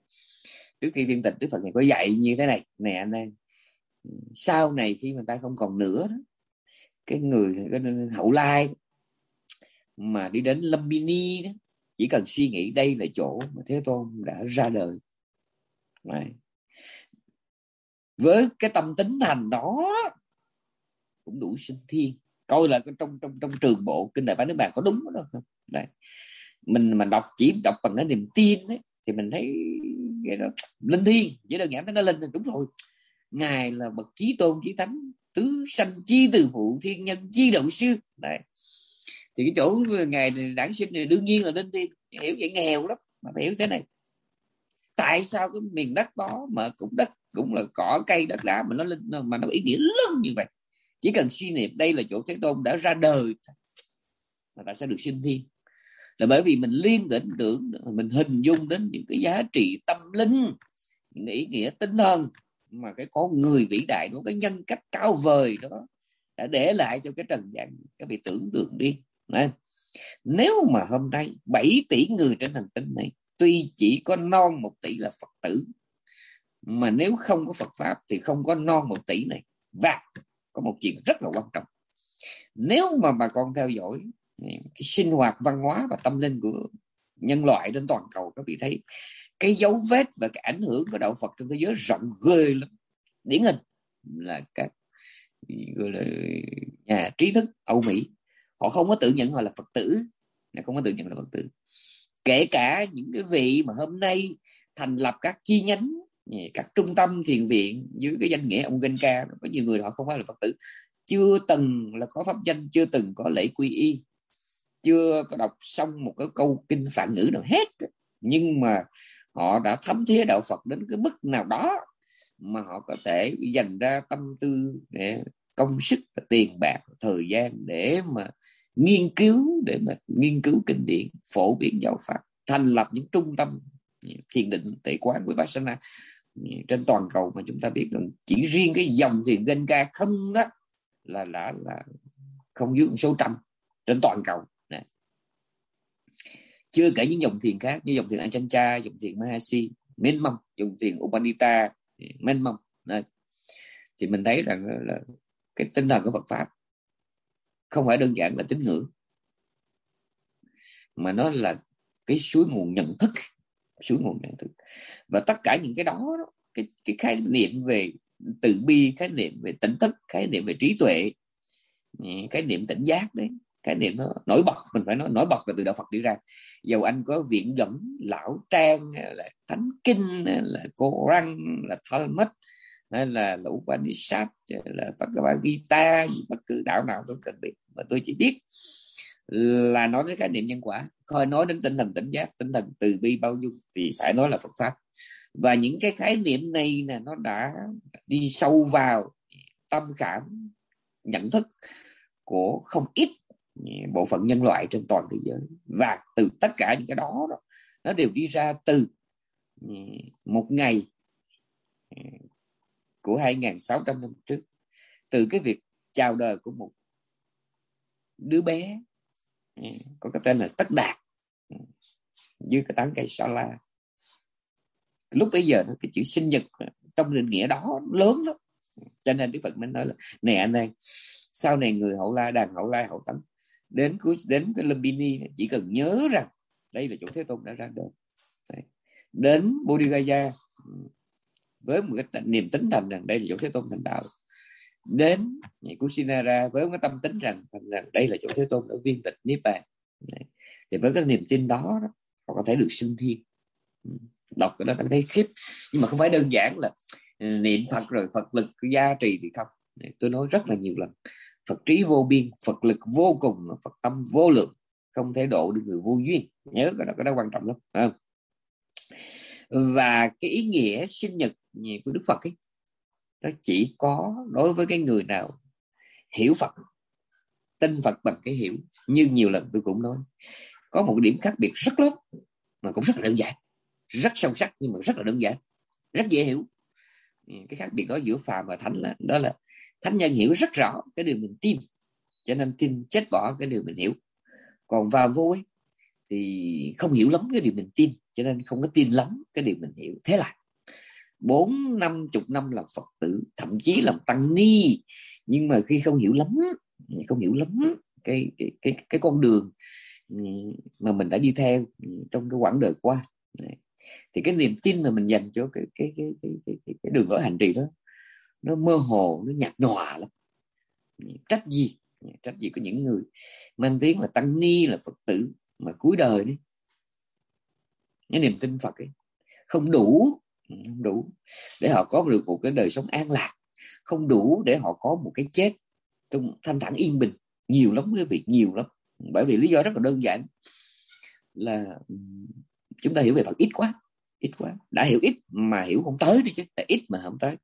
Trước khi viên tịch, Đức Phật này có dạy như thế này nè anh em, sau này khi mà ta không còn nữa đó, cái người cái hậu lai mà đi đến Lumbini đó, chỉ cần suy nghĩ đây là chỗ mà Thế Tôn đã ra đời này. Với cái tâm tính thành đó cũng đủ sinh thiên. Coi là trong trong trong trường bộ kinh Đại Bát Niết Bàn có đúng đó không? Đấy. Mình mà đọc chỉ đọc bằng cái niềm tin ấy, thì mình thấy vậy đó, linh thiên, chỉ đơn giản thấy nó linh, đúng rồi. Ngài là bậc chí tôn chí thánh, tứ sanh chi từ phụ, thiên nhân chi động sư. Đấy. Thì cái chỗ ngài đản sinh này đương nhiên là linh thiên, hiểu vậy nghèo lắm mà phải hiểu thế này. Tại sao cái miền đất đó mà cũng đất cũng là cỏ cây đất đá mà nó linh, mà nó ý nghĩa lớn như vậy? Chỉ cần suy niệm đây là chỗ Thế Tôn đã ra đời mà ta sẽ được sinh thiên. Là bởi vì mình liên tưởng tưởng, mình hình dung đến những cái giá trị tâm linh, những ý nghĩa tinh thần mà cái con người vĩ đại đó, cái nhân cách cao vời đó đã để lại cho cái trần gian. Các vị tưởng tượng đi. Đấy. Nếu mà hôm nay bảy tỷ người trên hành tinh này, tuy chỉ có non một tỷ là Phật tử, mà nếu không có Phật Pháp thì không có non một tỷ này. Và có một chuyện rất là quan trọng, nếu mà bà con theo dõi cái sinh hoạt văn hóa và tâm linh của nhân loại trên toàn cầu, các vị thấy cái dấu vết và cái ảnh hưởng của đạo Phật trên thế giới rộng ghê lắm. Điển hình là các gọi là nhà trí thức Âu Mỹ, họ không có tự nhận họ là Phật tử, không có tự nhận là Phật tử. Kể cả những cái vị mà hôm nay thành lập các chi nhánh, các trung tâm thiền viện dưới cái danh nghĩa ông Goenka, có nhiều người họ không phải là Phật tử, chưa từng là có pháp danh, chưa từng có lễ quy y, chưa có đọc xong một cái câu kinh Phạn ngữ nào hết, nhưng mà họ đã thấm thía đạo Phật đến cái mức nào đó mà họ có thể dành ra tâm tư, để công sức, tiền bạc, thời gian để mà nghiên cứu, để mà nghiên cứu kinh điển, phổ biến giáo pháp, thành lập những trung tâm thiền định, tệ quán, Vipassana trên toàn cầu. Mà chúng ta biết rằng chỉ riêng cái dòng thiền Goenka không đó là là là không dưới số trăm trên toàn cầu. Này. Chưa kể những dòng thiền khác như dòng thiền Ajahn Chah, dòng thiền Mahasi, mênh mông, dòng thiền Upanishad, mênh mông. Này. Thì mình thấy rằng là cái tinh thần của Phật Pháp không phải đơn giản là tín ngưỡng, mà nó là cái suối nguồn nhận thức, suối nguồn nhận thức. Và tất cả những cái đó, đó cái, cái khái niệm về từ bi, khái niệm về tỉnh thức, khái niệm về trí tuệ, khái niệm tỉnh giác đấy, khái niệm nó nổi bật, mình phải nói nổi bật là từ đạo Phật đi ra. Dầu anh có viện dẫn lão trang, là thánh kinh, là Coran, là Talmud, hay là, là Upanishad, là Bhagavad Gita, bất cứ đạo nào tôi cần biết, mà tôi chỉ biết là nói đến khái niệm nhân quả. Thôi nói đến tinh thần tỉnh giác, tinh thần từ bi bao dung thì phải nói là Phật Pháp. Và những cái khái niệm này là nó đã đi sâu vào tâm cảm nhận thức của không ít bộ phận nhân loại trên toàn thế giới. Và từ tất cả những cái đó, đó nó đều đi ra từ một ngày của hai nghìn sáu trăm năm trước, từ cái việc chào đời của một đứa bé có cái tên là Tất Đạt dưới cái tán cây Sa La. Lúc bây giờ cái chữ sinh nhật trong định nghĩa đó lớn lắm, cho nên Đức Phật mới nói là nè anh em, sau này người hậu lai, đàn hậu lai hậu tánh đến cuối đến cái Lumbini chỉ cần nhớ rằng đây là chỗ Thế Tôn đã ra đời. Đấy. Đến Bodh Gaya với một cái niềm tính thành rằng đây là chỗ Thế Tôn thành đạo. Đến Kushinara với một cái tâm tính rằng, rằng đây là chỗ Thế Tôn đã viên tịch Niết Bàn. Đấy. Thì với cái niềm tin đó, đó họ có thể được sinh thiên. Đọc cái đó đã thấy khiếp. Nhưng mà không phải đơn giản là niệm Phật rồi Phật lực gia trì thì không. Tôi nói rất là nhiều lần, Phật trí vô biên, Phật lực vô cùng, Phật tâm vô lượng, không thể độ được người vô duyên. Nhớ cái đó, cái đó quan trọng lắm à. Và cái ý nghĩa sinh nhật của Đức Phật ấy, nó chỉ có đối với cái người nào hiểu Phật, tin Phật bằng cái hiểu. Như nhiều lần tôi cũng nói, có một điểm khác biệt rất lớn mà cũng rất là đơn giản, rất sâu sắc nhưng mà rất là đơn giản, rất dễ hiểu. Cái khác biệt đó giữa phàm và thánh là, đó là thánh nhân hiểu rất rõ cái điều mình tin, cho nên tin chết bỏ cái điều mình hiểu. Còn vào vô ấy thì không hiểu lắm cái điều mình tin, cho nên không có tin lắm cái điều mình hiểu. Thế là bốn năm chục năm làm Phật tử, thậm chí làm tăng ni, nhưng mà khi không hiểu lắm, không hiểu lắm cái cái cái, cái con đường mà mình đã đi theo trong cái quãng đời qua, thì cái niềm tin mà mình dành cho cái cái cái cái cái, cái đường lối hành trì đó nó mơ hồ, nó nhạt nhòa lắm. Trách gì trách gì có những người mang tiếng là tăng ni, là Phật tử mà cuối đời đi cái niềm tin Phật ấy không đủ không đủ để họ có được một cái đời sống an lạc, không đủ để họ có một cái chết trong thanh thản yên bình. Nhiều lắm quý vị, nhiều lắm, bởi vì lý do rất là đơn giản là chúng ta hiểu về Phật ít quá, ít quá đã hiểu ít mà hiểu không tới đi chứ là ít mà không tới.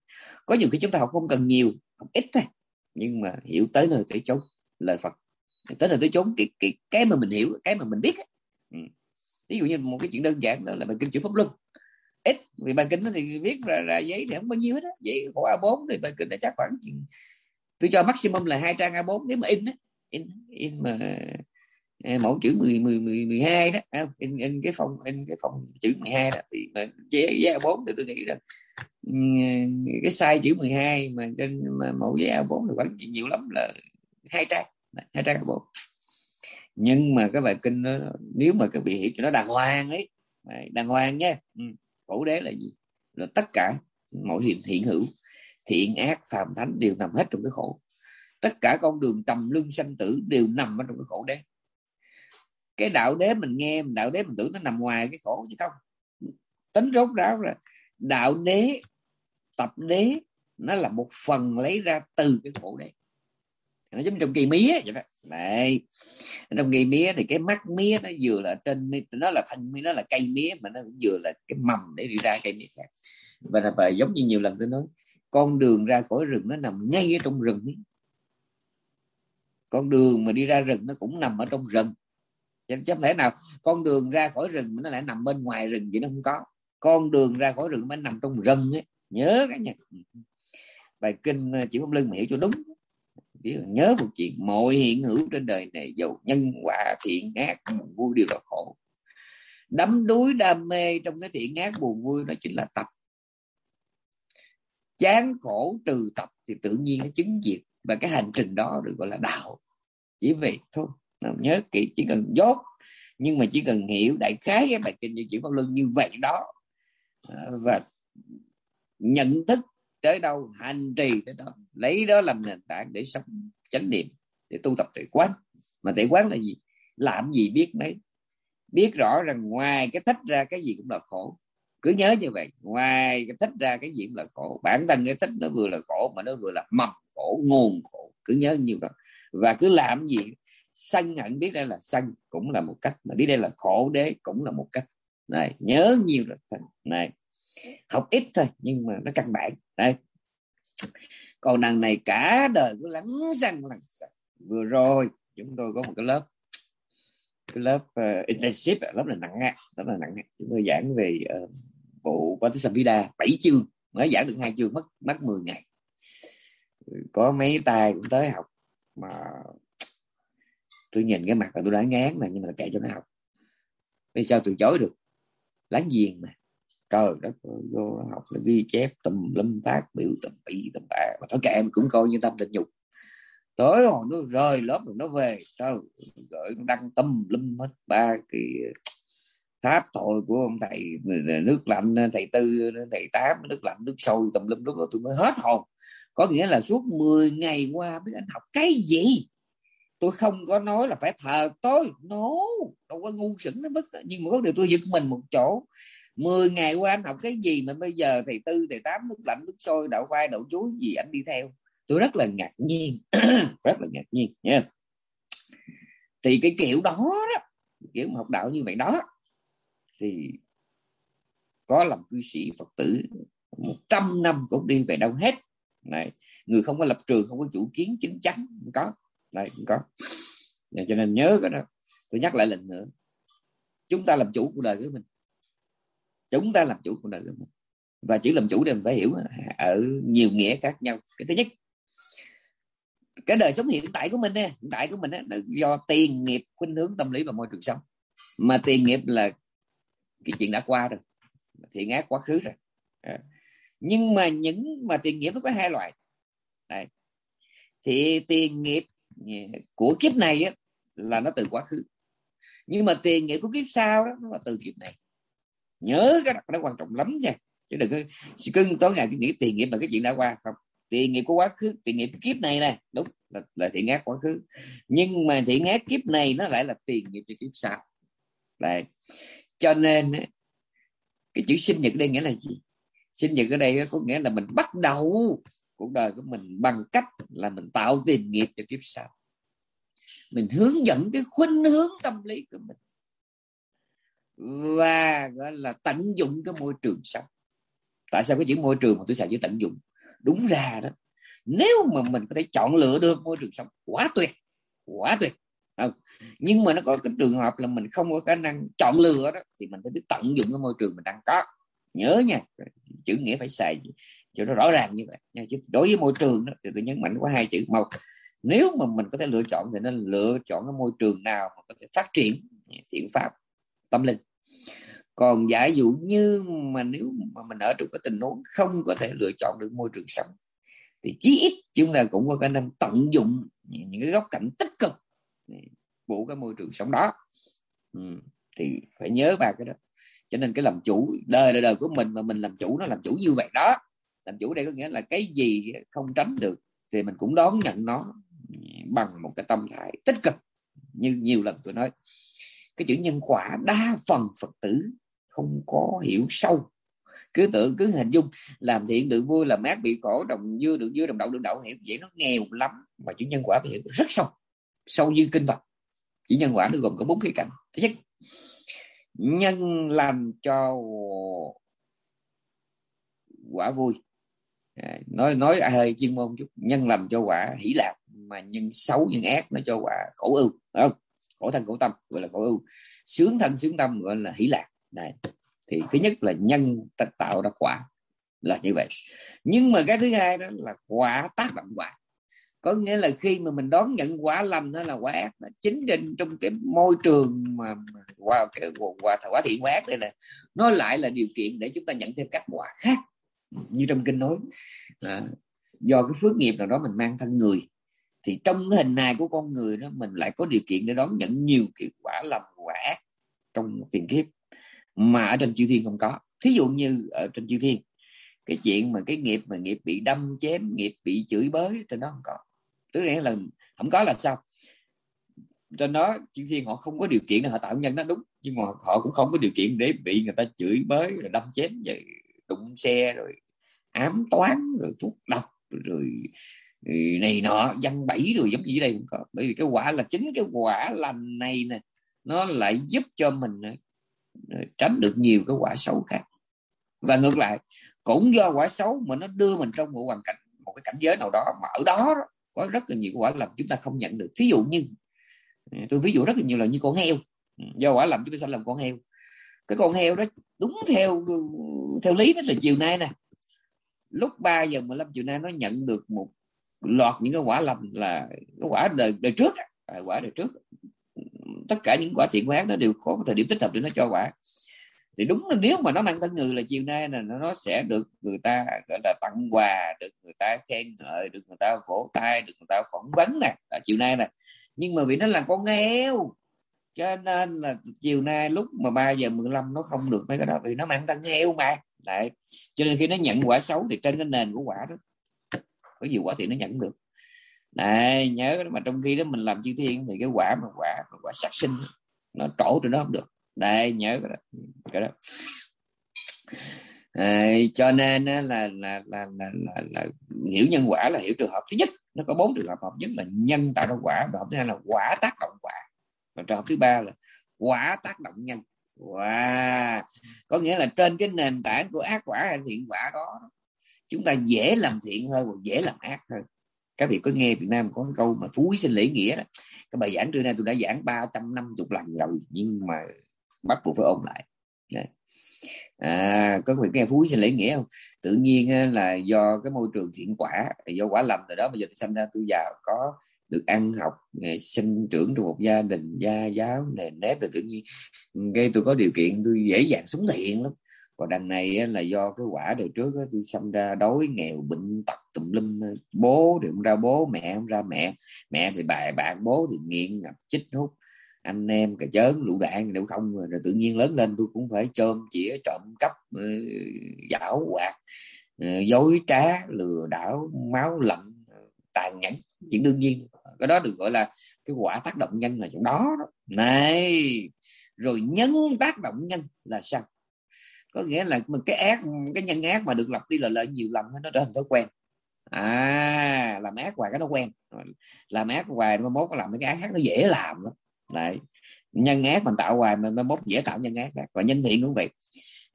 Có nhiều khi chúng ta học không cần nhiều, học ít thôi, nhưng mà hiểu tới nơi tới chốn lời Phật, tới nơi tới chốn cái cái cái mà mình hiểu, cái mà mình biết ấy. Ừ. Ví dụ như một cái chuyện đơn giản đó là bài kinh chữ Pháp Luân ít, vì bài kinh thì viết ra, ra giấy thì không bao nhiêu hết á, giấy khổ a bốn thì bài kinh nó chắc khoảng, tôi cho maximum là hai trang a bốn nếu mà in á, in in mà mẫu chữ mười mười mười mười hai đó, in, in cái phòng in cái phòng chữ mười hai đó thì mà giấy a bốn thì tôi nghĩ rằng cái size chữ mười hai mà trên mà mẫu giấy a bốn thì khoảng nhiều lắm là hai trang, hai trang a bốn. Nhưng mà cái bài kinh đó, nếu mà các vị hiểu cho nó đàng hoàng ấy, đàng hoàng nhé. Khổ đế là gì? Là tất cả mọi hiện hiện hữu, thiện ác phàm thánh đều nằm hết trong cái khổ. Tất cả con đường trầm luân sanh tử đều nằm ở trong cái khổ đế. Cái đạo đế mình nghe, đạo đế mình tưởng nó nằm ngoài cái khổ chứ không. Tính rốt ráo là đạo đế, tập đế nó là một phần lấy ra từ cái khổ đế. Nó giống trong cây mía vậy đó. Đấy. Trong cây mía thì cái mắt mía nó vừa là trên, nó là thân mía, nó là cây mía mà nó cũng vừa là cái mầm để đi ra cây mía khác. Và, và giống như nhiều lần tôi nói, con đường ra khỏi rừng nó nằm ngay ở trong rừng ấy. Con đường mà đi ra rừng nó cũng nằm ở trong rừng. Chứ không thể nào con đường ra khỏi rừng nó lại nằm bên ngoài rừng vậy, nó không có. Con đường ra khỏi rừng nó nằm trong rừng ấy. Nhớ cái nha. Bài kinh Chữ Pháp Luân mà hiểu cho đúng. Nhớ một chuyện, mọi hiện hữu trên đời này dầu nhân quả thiện ác buồn vui đều là khổ. Đắm đuối đam mê trong cái thiện ác buồn vui nó chính là tập. Chán khổ trừ tập thì tự nhiên nó chứng diệt, và cái hành trình đó được gọi là đạo. Chỉ vậy thôi, nhớ kỹ, chỉ cần dốt, nhưng mà chỉ cần hiểu đại khái cái bài kinh Chữ Pháp Luân như vậy đó, và nhận thức tới đâu, hành trì tới đó, lấy đó làm nền tảng để sống chánh niệm, để tu tập tuệ quán. Mà tuệ quán là gì? Làm gì biết đấy, biết rõ rằng ngoài cái thích ra cái gì cũng là khổ. Cứ nhớ như vậy, ngoài cái thích ra cái gì cũng là khổ. Bản thân cái thích nó vừa là khổ mà nó vừa là mầm khổ, nguồn khổ. Cứ nhớ nhiều đó. Và cứ làm gì sân hận, biết đây là sân cũng là một cách, mà biết đây là khổ đế cũng là một cách. Này, nhớ nhiều rồi. Này, học ít thôi nhưng mà nó căn bản. Đây. Còn đằng này cả đời cứ lắng răng lắng. Vừa rồi chúng tôi có một cái lớp cái lớp uh, intensive, lớp là nặng á, lớp là nặng. Chúng tôi giảng về uh, vụ Patisabhida bảy chương, mới giảng được hai chương, mất mất mười ngày. Có mấy tay cũng tới học mà tôi nhìn cái mặt là tôi đã ngán mà, nhưng mà kệ cho nó học. Vì sao từ chối được? Láng giềng mà. Trời đất ơi, vô học là ghi chép tùm lâm phát biểu tùm bị tùm bạ mà thôi kệ, em cũng coi như tâm tình nhục. Tới hồi nó rời lớp rồi nó về, trời gửi đăng tâm lâm hết ba cái pháp thoại của ông thầy nước lạnh, thầy tư, thầy tám, nước lạnh, nước sôi tùm lâm. Lúc đó tôi mới hết hồn. Có nghĩa là suốt mười ngày qua biết anh học cái gì. Tôi không có nói là phải thờ tôi, no, đâu có ngu sững nó bức. Nhưng mà có điều tôi giật mình một chỗ, mười ngày qua anh học cái gì mà bây giờ thầy tư, thầy tám, nước lạnh, nước sôi, đậu khoai, đậu chuối gì anh đi theo. Tôi rất là ngạc nhiên. Rất là ngạc nhiên nha. Thì cái kiểu đó, đó, kiểu học đạo như vậy đó, thì có làm cư sĩ Phật tử một trăm năm cũng đi về đâu hết. Này, người không có lập trường, không có chủ kiến chính chắn, không có. Đây, không có. Cho nên nhớ cái đó. Tôi nhắc lại lần nữa, chúng ta làm chủ cuộc đời của mình. Chúng ta làm chủ cuộc đời của mình. Và chữ làm chủ thì mình phải hiểu ở nhiều nghĩa khác nhau. Cái thứ nhất, cái đời sống hiện tại của mình, hiện tại của mình là do tiền nghiệp, khuynh hướng tâm lý và môi trường sống. Mà tiền nghiệp là cái chuyện đã qua rồi, thiện ác quá khứ rồi. Nhưng mà những mà tiền nghiệp nó có hai loại. Đấy. Thì tiền nghiệp của kiếp này á, là nó từ quá khứ. Nhưng mà tiền nghiệp của kiếp sau đó, nó là từ kiếp này. Nhớ cái đó quan trọng lắm nha. Chứ đừng cứ tối ngày cứ nghĩ tiền nghiệp là cái chuyện đã qua. Không, tiền nghiệp của quá khứ, tiền nghiệp của kiếp này nè, đúng là, là thiện ác quá khứ. Nhưng mà thiện ác kiếp này nó lại là tiền nghiệp cho kiếp sau. Đấy. Cho nên cái chữ sinh nhật đây nghĩa là gì? Sinh nhật ở đây có nghĩa là mình bắt đầu cuộc đời của mình bằng cách là mình tạo tiền nghiệp cho kiếp sau. Mình hướng dẫn cái khuynh hướng tâm lý của mình và gọi là tận dụng cái môi trường sống. Tại sao cái chữ môi trường mà tôi xài chữ tận dụng? Đúng ra đó, nếu mà mình có thể chọn lựa được môi trường sống quá tuyệt, quá tuyệt. Không. Nhưng mà nó có cái trường hợp là mình không có khả năng chọn lựa đó, thì mình phải biết tận dụng cái môi trường mình đang có. Nhớ nha, chữ nghĩa phải xài cho nó rõ ràng như vậy nha. Chứ đối với môi trường đó, thì tôi nhấn mạnh có hai chữ. Một, nếu mà mình có thể lựa chọn thì nên lựa chọn cái môi trường nào mà có thể phát triển thiện pháp tâm linh. Còn giả dụ như mà nếu mà mình ở trong cái tình huống không có thể lựa chọn được môi trường sống, thì chí ít chúng ta cũng có khả năng tận dụng những cái góc cạnh tích cực của cái môi trường sống đó. Ừ, thì phải nhớ ba cái đó. Cho nên cái làm chủ đời đời đời của mình mà mình làm chủ nó, làm chủ như vậy đó. Làm chủ đây có nghĩa là cái gì không tránh được thì mình cũng đón nhận nó bằng một cái tâm thái tích cực. Như nhiều lần tôi nói, cái chữ nhân quả đa phần Phật tử không có hiểu sâu. Cứ tưởng, cứ hình dung làm thiện được vui, làm ác bị khổ, đồng dưa được dưa, đồng đậu được đậu, hiểu vậy nó nghèo lắm. Mà chữ nhân quả phải hiểu rất sâu, sâu như kinh Phật. Chữ nhân quả nó gồm có bốn khía cạnh. Thứ nhất, nhân làm cho quả vui, nói nói hơi chuyên môn chút, nhân làm cho quả hỷ lạc, mà nhân xấu nhân ác nó cho quả khổ ưu, không? Khổ thân khổ tâm gọi là khổ ưu, sướng thân sướng tâm gọi là hỷ lạc. Này, thì thứ nhất là nhân tạo ra quả là như vậy. Nhưng mà cái thứ hai đó là quả tác động quả, có nghĩa là khi mà mình đón nhận quả lành hay là quả ác, chính trên trong cái môi trường mà quả, cái, quả, quả thiện quả ác đây nè, nó lại là điều kiện để chúng ta nhận thêm các quả khác. Như trong kinh nói à, do cái phước nghiệp nào đó mình mang thân người, thì trong cái hình hài của con người đó mình lại có điều kiện để đón nhận nhiều kiểu quả lành quả ác trong tiền kiếp mà ở trên chư thiên không có. Thí dụ như ở trên chư thiên, cái chuyện mà cái nghiệp mà nghiệp bị đâm chém, nghiệp bị chửi bới trên đó không có. Tức nghĩa là không có là sao? Trên đó chư thiên họ không có điều kiện để họ tạo nhân, nó đúng, nhưng mà họ cũng không có điều kiện để bị người ta chửi bới rồi đâm chém, rồi đụng xe, rồi ám toán, rồi thuốc độc, rồi này nọ, văn bẫy, rồi giống như đây cũng có. Bởi vì cái quả là chính cái quả lành này nè, nó lại giúp cho mình tránh được nhiều cái quả xấu khác. Và ngược lại, cũng do quả xấu mà nó đưa mình trong một hoàn cảnh, một cái cảnh giới nào đó mà ở đó có rất là nhiều quả lành chúng ta không nhận được. Thí dụ như tôi ví dụ rất là nhiều là như con heo. do quả lầm chúng ta sanh làm con heo. Cái con heo đó đúng theo theo lý đó là chiều nay nè, lúc ba giờ mười lăm chiều nay nó nhận được một loạt những cái quả lầm, là cái quả đời, đời trước à, quả đời trước tất cả những quả thiện quán nó đều có thời điểm tích hợp để nó cho quả. Thì đúng là nếu mà nó mang thân người là chiều nay là nó sẽ được người ta gọi là tặng quà, được người ta khen ngợi, được người ta vỗ tay, được người ta phỏng vấn nè, là chiều nay nè. Nhưng mà vì nó là con heo cho nên là chiều nay lúc mà ba giờ mười lăm nó không được mấy cái đó, vì nó mang thân heo mà. Đấy. Cho nên khi nó nhận quả xấu thì trên cái nền của quả đó có nhiều quả thì nó nhận được. Đấy, nhớ mà trong khi đó mình làm chư thiên thì cái quả mà quả mà quả sát sinh nó trổ tụi nó không được. Đấy, nhớ cái đó, cái đó. À, cho nên là là, là, là, là là hiểu nhân quả là hiểu trường hợp thứ nhất, nó có bốn trường hợp. Hợp nhất là nhân tạo ra quả, hợp thứ hai là quả tác động quả, và trường hợp thứ ba là quả tác động nhân. Wow. Có nghĩa là trên cái nền tảng của ác quả hay thiện quả đó, chúng ta dễ làm thiện hơn hoặc dễ làm ác hơn. Các vị có nghe Việt Nam có cái câu mà phú sinh lễ nghĩa đó. Cái bài giảng trưa nay tôi đã giảng ba trăm năm mươi lần rồi, nhưng mà bắt buộc phải ôn lại. Đấy. À, có người nghe phú sinh lễ nghĩa không? Tự nhiên là do cái môi trường thiện quả, do quả lầm rồi đó, bây giờ tôi sinh ra tôi giàu, có được ăn học, sinh trưởng trong một gia đình gia giáo nền nếp, rồi tự nhiên cái tôi có điều kiện tôi dễ dàng sống thiện lắm. Còn đằng này là do cái quả đời trước tôi sinh ra đói nghèo bệnh tật tùm lum, bố thì không ra bố, mẹ không ra mẹ, mẹ thì bài bạn, bố thì nghiện ngập chích hút, anh em cà chớn lũ đạn đều không. Rồi tự nhiên lớn lên tôi cũng phải chôm chĩa trộm cắp, giảo hoạt, dối trá, lừa đảo, máu lạnh, tàn nhẫn, chuyện đương nhiên. Cái đó được gọi là cái quả tác động nhân là chỗ đó, đó. Này, rồi nhân tác động nhân là sao? Có nghĩa là cái ác, cái nhân ác mà được lặp đi lặp lại nhiều lần nó trở thành thói quen. À, làm ác hoài cái nó quen, làm ác hoài mai mốt làm cái ác khác nó dễ làm đó. Đấy. Nhân ác mình tạo hoài mình mới mốt dễ tạo nhân ác. Và nhân thiện cũng vậy,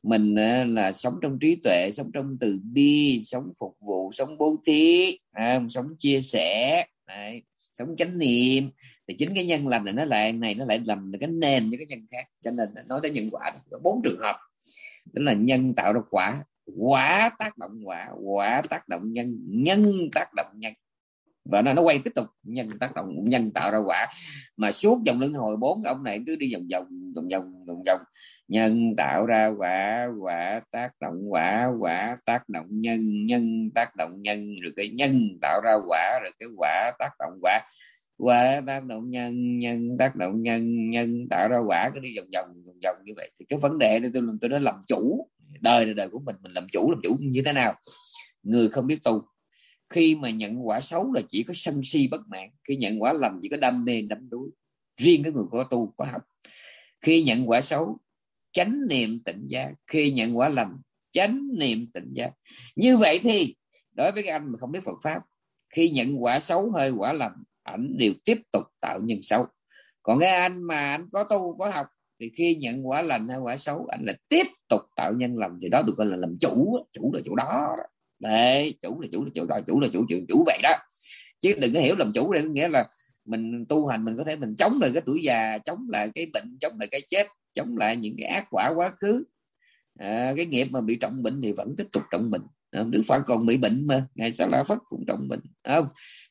mình là sống trong trí tuệ, sống trong từ bi, sống phục vụ, sống bố thí, à, sống chia sẻ, đấy, sống chánh niệm, thì chính cái nhân lành này nó lại này nó lại làm cái nền cho cái nhân khác. Cho nên nói đến nhân quả có bốn trường hợp, đó là nhân tạo ra quả, quả tác động quả, quả tác động nhân, nhân tác động nhân. Và nó, nó quay tiếp tục, nhân tác động nhân tạo ra quả, mà suốt vòng luân hồi bốn ông này cứ đi vòng vòng vòng vòng vòng vòng. Nhân tạo ra quả, quả tác động quả, quả tác động nhân, nhân tác động nhân, rồi cái nhân tạo ra quả, rồi cái quả tác động quả, quả tác động nhân, nhân tác động nhân, nhân tạo ra quả, cứ đi vòng vòng vòng vòng như vậy. Thì cái vấn đề này tôi tôi nói làm chủ đời là đời của mình, mình làm chủ làm chủ như thế nào? Người không biết tu, khi mà nhận quả xấu là chỉ có sân si bất mãn, khi nhận quả lầm chỉ có đam mê đắm đuối. Riêng cái người có tu có học, khi nhận quả xấu chánh niệm tỉnh giác, khi nhận quả lầm chánh niệm tỉnh giác. Như vậy thì đối với cái anh mà không biết Phật pháp, khi nhận quả xấu hơi quả lầm ảnh đều tiếp tục tạo nhân xấu. Còn cái anh mà anh có tu có học thì khi nhận quả lành hay quả xấu anh là tiếp tục tạo nhân lành, thì đó được gọi là làm chủ. Chủ là chỗ đó, đó. Đấy, chủ là chủ là chủ đó, chủ là chủ chủ chủ vậy đó. Chứ đừng có hiểu làm chủ đây có nghĩa là mình tu hành mình có thể mình chống lại cái tuổi già, chống lại cái bệnh, chống lại cái chết, chống lại những cái ác quả quá khứ. À, cái nghiệp mà bị trọng bệnh thì vẫn tiếp tục trọng bệnh. Đức Phật còn bị bệnh mà, ngài Xá Lợi Phất cũng trọng bệnh, không?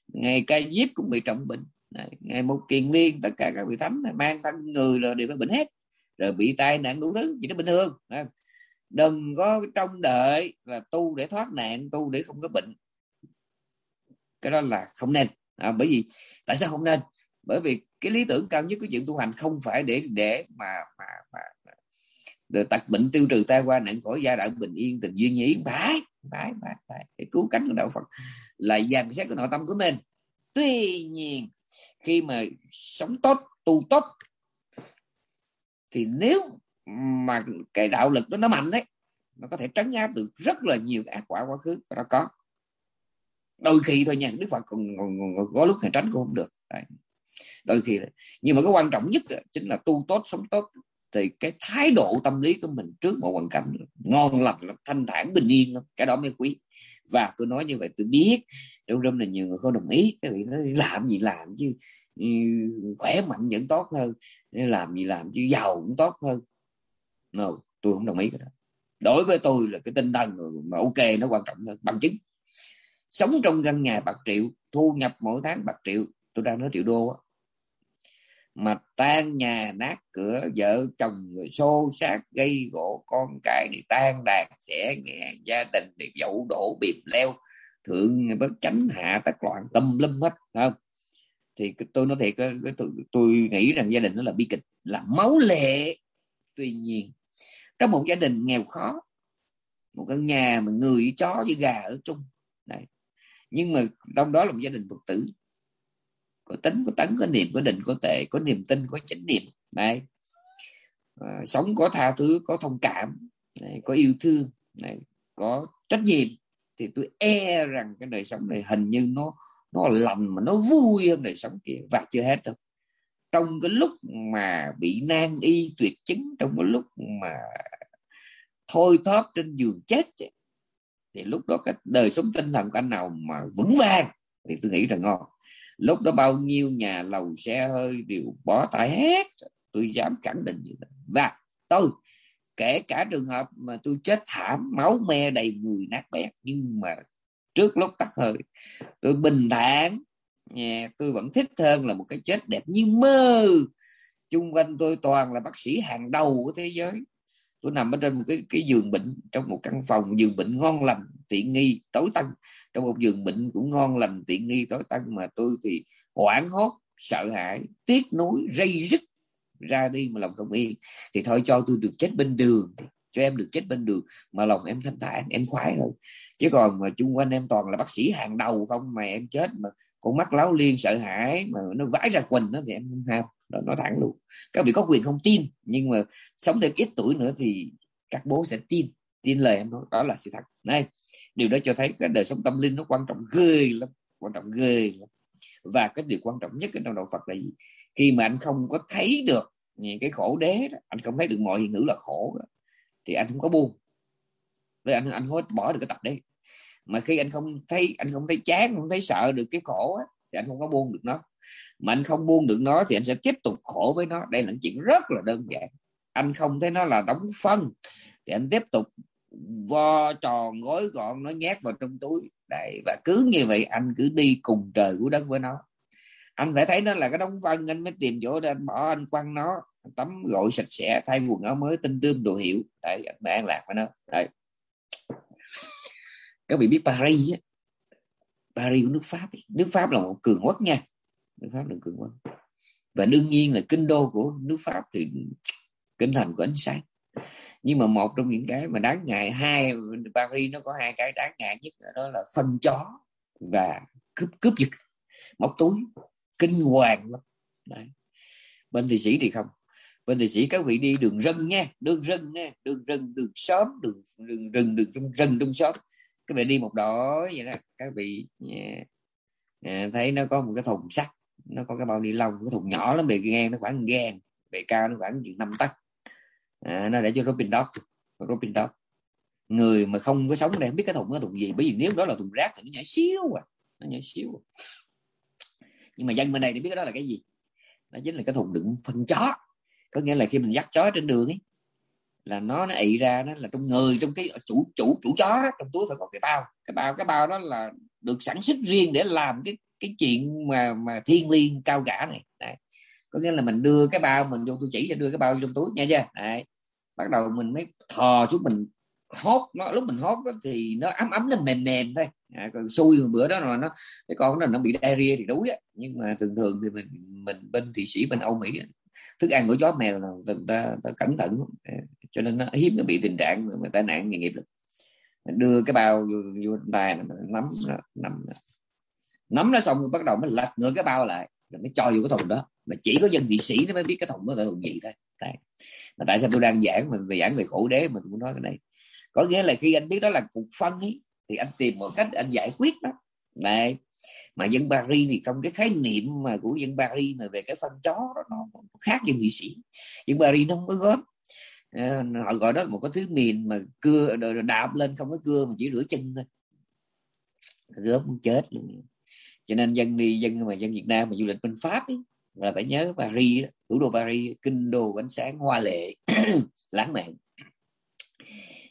Ngài Ca Diếp cũng bị trọng bệnh, ngài Mục Kiền Liên, tất cả các vị thánh mang thân người rồi đều phải bệnh hết, rồi bị tai nạn đủ thứ, chỉ nó bình thường. Đừng có trông đợi là tu để thoát nạn, tu để không có bệnh, cái đó là không nên. À, bởi vì tại sao không nên? Bởi vì cái lý tưởng cao nhất của chuyện tu hành không phải để để mà mà, mà để tật bệnh tiêu trừ tai qua nạn khỏi, gia đạo bình yên, tình duyên như ý. Phải, phải, phải, phải. Cái cứu cánh của đạo Phật là dàn xét của nội tâm của mình. Tuy nhiên khi mà sống tốt, tu tốt, thì nếu mà cái đạo lực đó nó mạnh đấy, nó có thể trấn áp được rất là nhiều ác quả quá khứ. Nó có đôi khi thôi nha, Đức Phật còn có lúc tránh cũng không được. Đấy. Đôi khi đấy. Nhưng mà cái quan trọng nhất chính là tu tốt, sống tốt, thì cái thái độ tâm lý của mình trước mọi hoàn cảnh ngon lành lắm, thanh thản bình yên lắm, cái đó mới quý. Và tôi nói như vậy tôi biết trong râm là nhiều người không đồng ý, cái vị nói làm gì làm chứ khỏe mạnh vẫn tốt hơn, làm gì làm chứ giàu cũng tốt hơn. No, tôi không đồng ý cái đó. Đối với tôi là cái tinh thần mà ok nó quan trọng hơn. Bằng chứng sống trong căn nhà bạc triệu, thu nhập mỗi tháng bạc triệu, tôi đang nói triệu đô á, mà tan nhà nát cửa, vợ chồng người xô xát gây gỗ, con cái thì tan đàn xẻ nghẹn, gia đình thì dẫu đổ bìm leo, thượng bất chánh hạ tắc loạn, tâm lâm hết, không? Thì tôi nói thiệt, tôi, tôi nghĩ rằng gia đình nó là bi kịch, là máu lệ. Tuy nhiên trong một gia đình nghèo khó, một căn nhà mà người chó với gà ở chung này, nhưng mà trong đó là một gia đình Phật tử có tính, có tấn, có niệm, có định, có tệ, có niềm tin, có chánh niệm này, à, sống có tha thứ, có thông cảm này, có yêu thương này, có trách nhiệm, thì tôi e rằng cái đời sống này hình như nó nó lành mà nó vui hơn đời sống kia. Và chưa hết đâu, trong cái lúc mà bị nan y tuyệt chứng, trong cái lúc mà thôi thóp trên giường chết, thì lúc đó cái đời sống tinh thần của anh nào mà vững vàng thì tôi nghĩ là ngon. Lúc đó bao nhiêu nhà lầu xe hơi đều bỏ tay hết, tôi dám khẳng định như vậy. Và tôi kể cả trường hợp mà tôi chết thảm, máu me đầy người nát bét, nhưng mà trước lúc tắt hơi tôi bình thản, nhà tôi vẫn thích hơn là một cái chết đẹp như mơ. Chung quanh tôi toàn là bác sĩ hàng đầu của thế giới, tôi nằm ở trên một cái, cái giường bệnh, trong một căn phòng giường bệnh ngon lành tiện nghi tối tân, trong một giường bệnh cũng ngon lành tiện nghi tối tân, mà tôi thì hoảng hốt, sợ hãi, tiếc nuối, rây rứt ra đi mà lòng không yên. Thì thôi cho tôi được chết bên đường, cho em được chết bên đường mà lòng em thanh thản, em khoái hơn. Chứ còn mà chung quanh em toàn là bác sĩ hàng đầu không, mà em chết mà con mắt láo liên sợ hãi mà nó vãi ra quỳnh đó, thì em không ham. Đó, nói thẳng luôn, các vị có quyền không tin, nhưng mà sống thêm ít tuổi nữa thì các bố sẽ tin tin lời em nói, đó là sự thật này. Điều đó cho thấy cái đời sống tâm linh nó quan trọng ghê lắm, quan trọng ghê lắm. Và cái điều quan trọng nhất trong đạo Phật là gì? Khi mà anh không có thấy được cái khổ đế đó, anh không thấy được mọi hiện hữu là khổ đó, thì anh không có buồn, với anh anh không bỏ được cái tập đấy. Mà khi anh không thấy, anh không thấy chán, không thấy sợ được cái khổ đó, thì anh không có buông được nó. Mà anh không buông được nó thì anh sẽ tiếp tục khổ với nó. Đây là chuyện rất là đơn giản. Anh không thấy nó là đóng phân thì anh tiếp tục vo tròn gói gọn nó, nhét vào trong túi. Đấy, và cứ như vậy anh cứ đi cùng trời của đất với nó. Anh phải thấy nó là cái đóng phân, anh mới tìm chỗ để anh bỏ, anh quăng nó, anh tắm gội sạch sẽ, thay quần áo mới, tinh tươm đồ hiệu. Đấy, anh mới an lạc với nó. Đấy. Các vị biết Paris á, Paris của nước Pháp, nước Pháp là một cường quốc nha, nước Pháp là cường quốc, và đương nhiên là kinh đô của nước Pháp thì kinh thành của ánh sáng. Nhưng mà một trong những cái mà đáng ngại, hai Paris nó có hai cái đáng ngại nhất, đó là phân chó và cướp cướp giật, móc túi, kinh hoàng lắm. Đấy. Bên Thụy Sĩ thì không, bên Thụy Sĩ các vị đi đường rừng nha, đường rừng nha, đường rừng, đường xóm, đường đường rừng, đường trong rừng trong xóm. Các vị đi một đội vậy đó, các vị yeah, thấy nó có một cái thùng sắt, nó có cái bao ni lông, cái thùng nhỏ lắm, bề ngang nó khoảng ngang, bề cao nó khoảng chừng năm tấc, à, nó để cho Robin Dog, Robin Dog. Người mà không có sống đây không biết cái thùng nó thùng gì, bởi vì nếu đó là thùng rác thì nó nhỏ xíu à, nó nhỏ xíu. Nhưng mà dân bên đây thì biết cái đó là cái gì? Nó chính là cái thùng đựng phân chó. Có nghĩa là khi mình dắt chó trên đường ấy, là nó nó ị ra, nó là trong người, trong cái chủ chủ chủ chó đó, trong túi phải có cái bao, cái bao cái bao đó là được sản xuất riêng để làm cái cái chuyện mà mà thiêng liêng cao cả này. Đấy. Có nghĩa là mình đưa cái bao mình vô, tôi chỉ cho đưa cái bao vô trong túi nha chưa. Đấy. Bắt đầu mình mới thò xuống, mình hốt nó, lúc mình hốt đó thì nó ấm ấm, nó mềm mềm thôi. À, còn xui bữa đó là nó cái con nó nó bị diarrhea thì đuối á, nhưng mà thường thường thì mình mình bên Thụy Sĩ, bên Âu Mỹ ấy, thức ăn của chó mèo là người ta, ta cẩn thận, cho nên nó hiếm nó bị tình trạng mà tai nạn nghề nghiệp lắm. Đưa cái bao vô, vô tay nắm nắm nắm nó xong rồi bắt đầu mới lật ngược cái bao lại rồi mới cho vô cái thùng đó. Mà chỉ có dân Thụy Sĩ nó mới biết cái thùng đó là thùng gì thôi. Đấy. Mà tại sao tôi đang giảng mình về giảng về khổ đế, mình cũng nói cái này. Có nghĩa là khi anh biết đó là cục phân ấy, thì anh tìm một cách anh giải quyết đó. Này, Mà dân Paris thì trong cái khái niệm mà của dân Paris mà về cái phân chó đó, nó khác dân Thụy Sĩ. Dân Paris nó không có gớm, họ gọi đó là một cái thứ mìn mà cưa đạp lên không có cưa mà chỉ rửa chân thôi, gớm cũng chết luôn. Cho nên dân đi dân mà dân Việt Nam mà du lịch bên Pháp ấy, là phải nhớ Paris, thủ đô Paris, kinh đô ánh sáng hoa lệ lãng mạn.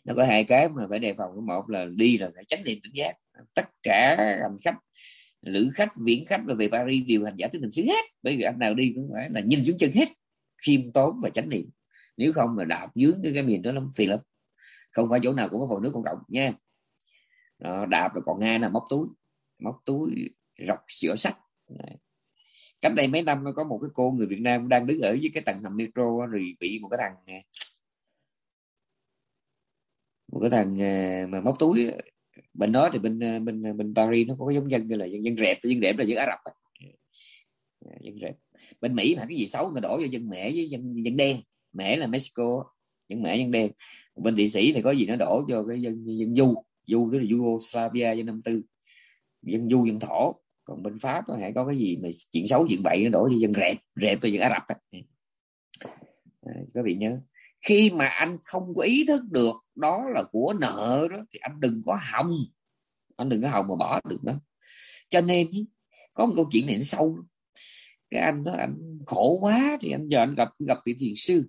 Nó có hai cái mà phải đề phòng, một là đi là phải tránh niệm tỉnh giác. Tất cả hành khách, lữ khách, viễn khách là về Paris đều hành giả tứ niệm xứ hết, bởi vì anh nào đi cũng phải là nhìn xuống chân hết, khiêm tốn và chánh niệm. Nếu không là đạp dướng cái miền đó lắm, phiền lắm. Không phải chỗ nào cũng có hồ nước công cộng nha. Đó, đạp rồi còn nghe là móc túi, móc túi rọc sữa sách. Cách đây mấy năm nó có một cái cô người Việt Nam đang đứng ở dưới cái tầng hầm metro, rồi bị một cái thằng một cái thằng mà móc túi. Bên đó thì bên bên bên Paris nó có cái giống dân gọi là dân dân rẹp, dân rẹp là dân Ả Rập, dân rẹp. Bên Mỹ mà cái gì xấu người đổ vô dân mẹ với dân dân đen, mẹ là Mexico, dân mẹ dân đen. Bên Thụy Sĩ thì có gì nó đổ vô cái dân dân du, du tức là Yugoslavia dân năm tư, dân du dân thổ. Còn bên Pháp nó hãy có cái gì mà chuyện xấu chuyện bậy nó đổ vô dân rẹp, rẹp là dân Ả Rập. Các vị nhớ, khi mà anh không có ý thức được đó là của nợ đó thì anh đừng có hòng, anh đừng có hòng mà bỏ được đó. Cho nên có một câu chuyện này nó sâu, cái anh đó anh khổ quá thì anh giờ anh gặp gặp vị thiền sư,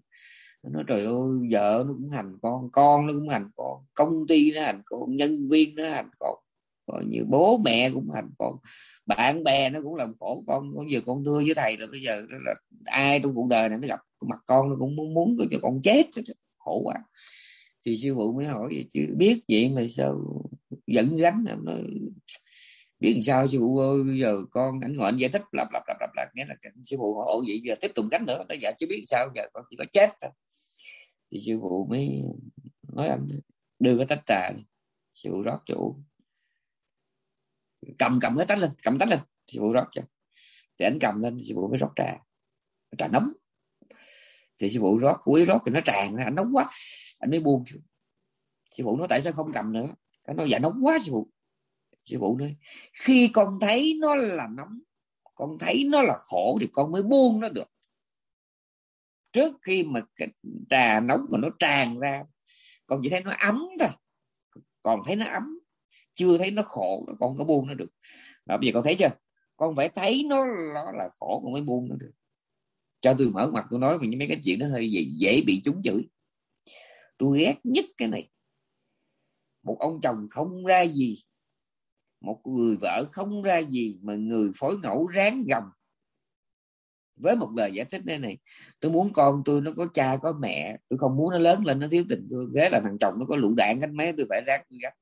nó nói trời ơi vợ nó cũng hành con, con nó cũng hành con, công ty nó hành con, nhân viên nó hành con, coi như bố mẹ cũng hành con, bạn bè nó cũng làm khổ con. Bây giờ con thưa với thầy là bây giờ là ai trong cuộc đời này nó gặp mặt con nó cũng muốn muốn cho con chết, khổ quá. Thì sư phụ mới hỏi vậy, chứ biết vậy mà sao giận gánh. Nó biết làm sao sư phụ ơi, bây giờ con ảnh ngoại giải thích lặp lặp lặp lặp lặp, nghĩa là sư phụ hỏi ồ vậy giờ tiếp tục gánh nữa, nó dạ chứ biết làm sao giờ con chỉ có chết thôi. Thì sư phụ mới nói anh đưa cái tách trà, sư phụ rót chủ cầm cầm cái tách lên, cầm tách lên, sư phụ rót cho. Thì anh cầm lên sư phụ mới rót trà, trà nóng. Thì sư phụ rót, cuối rót thì nó tràn, anh nóng quá, anh mới buông. Sư phụ nói tại sao không cầm nữa? Cái nó dạ nóng quá sư phụ. Sư phụ nói khi con thấy nó là nóng, con thấy nó là khổ thì con mới buông nó được. Trước khi mà cái trà nóng mà nó tràn ra, con chỉ thấy nó ấm thôi, còn thấy nó ấm, chưa thấy nó khổ, con có buông nó được. Đó, bây giờ con thấy chưa? Con phải thấy nó, nó là khổ con mới buông nó được. Cho tôi mở mặt tôi nói mình mấy cái chuyện nó hơi dễ, dễ bị trúng chửi. Tôi ghét nhất cái này. Một ông chồng không ra gì, một người vợ không ra gì mà người phối ngẫu ráng gồng với một lời giải thích này này. Tôi muốn con tôi nó có cha có mẹ, tôi không muốn nó lớn lên nó thiếu tình tôi. Thế là thằng chồng nó có lũ đạn cánh máy, tôi phải ráng tôi gánh.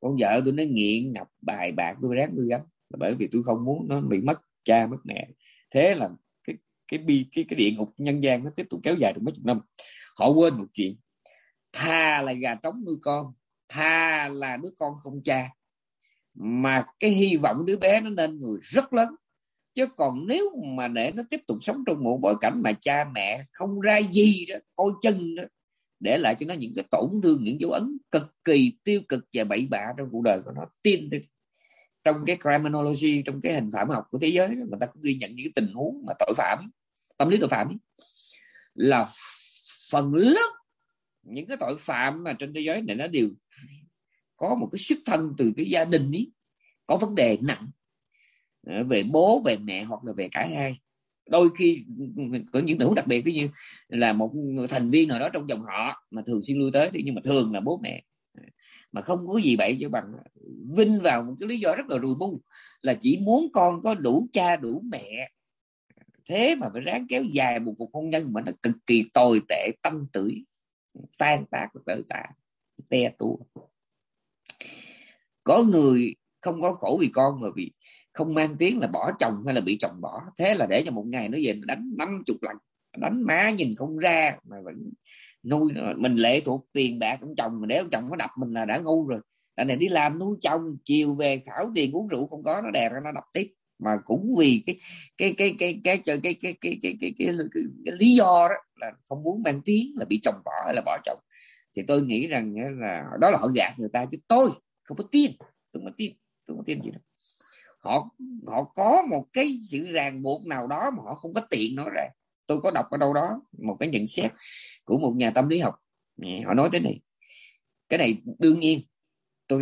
Con vợ tôi nó nghiện ngập bài bạc, tôi ráng tôi gánh, bởi vì tôi không muốn nó bị mất cha mất mẹ. Thế là cái bi cái, cái địa ngục nhân gian nó tiếp tục kéo dài được mấy chục năm. Họ quên một chuyện, thà là gà trống nuôi con, thà là đứa con không cha, mà cái hy vọng đứa bé nó nên người rất lớn. Chứ còn nếu mà để nó tiếp tục sống trong một bối cảnh mà cha mẹ không ra gì đó, coi chân đó, để lại cho nó những cái tổn thương, những dấu ấn cực kỳ tiêu cực và bậy bạ trong cuộc đời của nó. Tin trong cái criminology, trong cái hình phạm học của thế giới đó, người ta cũng ghi nhận những cái tình huống mà tội phạm, tâm lý tội phạm ấy, là phần lớn những cái tội phạm mà trên thế giới này nó đều có một cái xuất thân từ cái gia đình ấy có vấn đề nặng về bố về mẹ hoặc là về cả hai. Đôi khi có những tình huống đặc biệt ví như là một thành viên nào đó trong dòng họ mà thường xuyên lui tới, nhưng mà thường là bố mẹ, mà không có gì bậy chứ bằng vinh vào một cái lý do rất là rùi bu là chỉ muốn con có đủ cha đủ mẹ. Thế mà phải ráng kéo dài một cuộc hôn nhân mà nó cực kỳ tồi tệ, tâm tưởi, tan tác, tơi tả, te tua. Có người không có khổ vì con mà vì không mang tiếng là bỏ chồng hay là bị chồng bỏ. Thế là để cho một ngày nó về nó đánh năm mươi lần, đánh má nhìn không ra mà vẫn nuôi. Mình lệ thuộc tiền bạc của chồng, mà để ông chồng nó đập mình là đã ngu rồi. Tại này đi làm nuôi chồng, chiều về khảo tiền uống rượu không có, nó đè ra nó đập tiếp. Mà cũng vì cái cái cái cái cái cái cái cái cái cái cái cái lý do đó là không muốn mang tiếng là bị chồng bỏ hay là bỏ chồng. Thì tôi nghĩ rằng là đó là họ gạt người ta, chứ tôi không có tin, tôi không có tin, tôi không có tin gì đâu. họ họ có một cái sự ràng buộc nào đó mà họ không có tiện nói ra. Tôi có đọc ở đâu đó một cái nhận xét của một nhà tâm lý học, họ nói thế này: cái này đương nhiên, tôi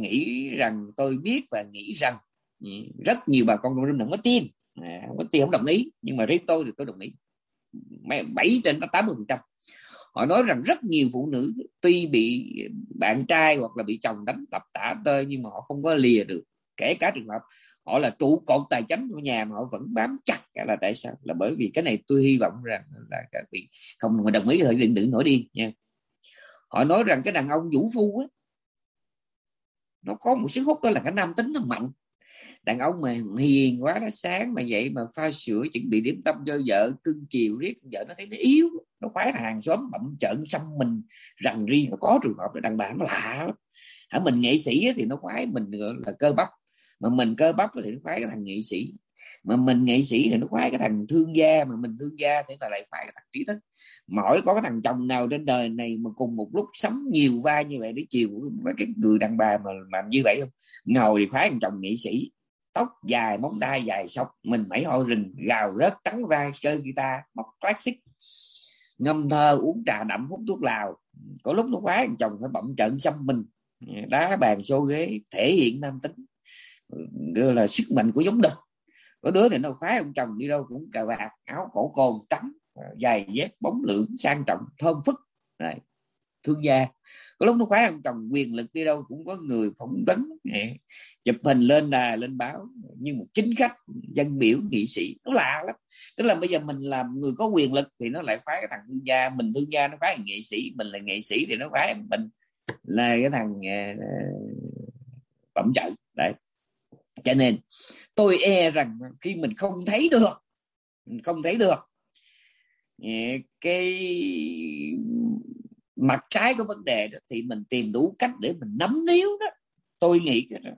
nghĩ rằng tôi biết và nghĩ rằng rất nhiều bà con đồng đừng có tin, không có tin, không đồng ý, nhưng mà riêng tôi thì tôi đồng ý bảy trên tám mươi phần trăm. Họ nói rằng rất nhiều phụ nữ tuy bị bạn trai hoặc là bị chồng đánh đập tả tơi nhưng mà họ không có lìa được, kể cả trường hợp họ là trụ cột tài chính của nhà mà họ vẫn bám chặt. Là tại sao? Là bởi vì cái này tôi hy vọng rằng là các vị không đồng ý thì đừng đừng nổi điên nha. Họ nói rằng cái đàn ông vũ phu ấy, nó có một sức hút, đó là cái nam tính nó mạnh. Đàn ông mà hiền quá, nó sáng mà vậy mà pha sữa chuẩn bị điểm tâm cho vợ, cưng chiều riết vợ nó thấy nó yếu, nó khoái hàng xóm bậm trợn xăm mình rằng riêng. Mà có trường hợp là đàn bà nó lạ ở mình nghệ sĩ thì nó khoái mình là cơ bắp, mà mình cơ bắp thì nó khoái cái thằng nghệ sĩ, mà mình nghệ sĩ thì nó khoái cái thằng thương gia, mà mình thương gia thì là lại khoái cái thằng trí thức. Mỗi có cái thằng chồng nào trên đời này mà cùng một lúc sắm nhiều vai như vậy để chiều với cái người đàn bà mà mà như vậy không? Ngồi thì khoái thằng chồng nghệ sĩ, tóc dài, móng tay dài sọc, mình mẩy họ rình, gào rớt, trắng vai, chơi guitar, móc classic, ngâm thơ, uống trà đậm, hút thuốc lào. Có lúc nó khoái thằng chồng phải bậm trợn xăm mình, đá bàn xô ghế, thể hiện nam tính, gọi là sức mạnh của giống đực. Có đứa thì nó khoái ông chồng đi đâu cũng cà vạt, áo cổ cồn trắng, giày dép bóng lưỡng, sang trọng, thơm phức, này, thương gia. Có lúc nó khoái ông chồng quyền lực, đi đâu cũng có người phỏng vấn, chụp hình lên đài lên báo như một chính khách, dân biểu, nghị sĩ. Nó lạ lắm. Tức là bây giờ mình làm người có quyền lực thì nó lại khoái cái thằng thương gia, mình thương gia nó khoái thằng nghệ sĩ, mình là nghệ sĩ thì nó khoái mình là cái thằng bẩm trợ. Đấy. Cho nên tôi e rằng khi mình không thấy được, mình không thấy được cái mặt trái của vấn đề đó, thì mình tìm đủ cách để mình nắm níu đó. Tôi nghĩ đó,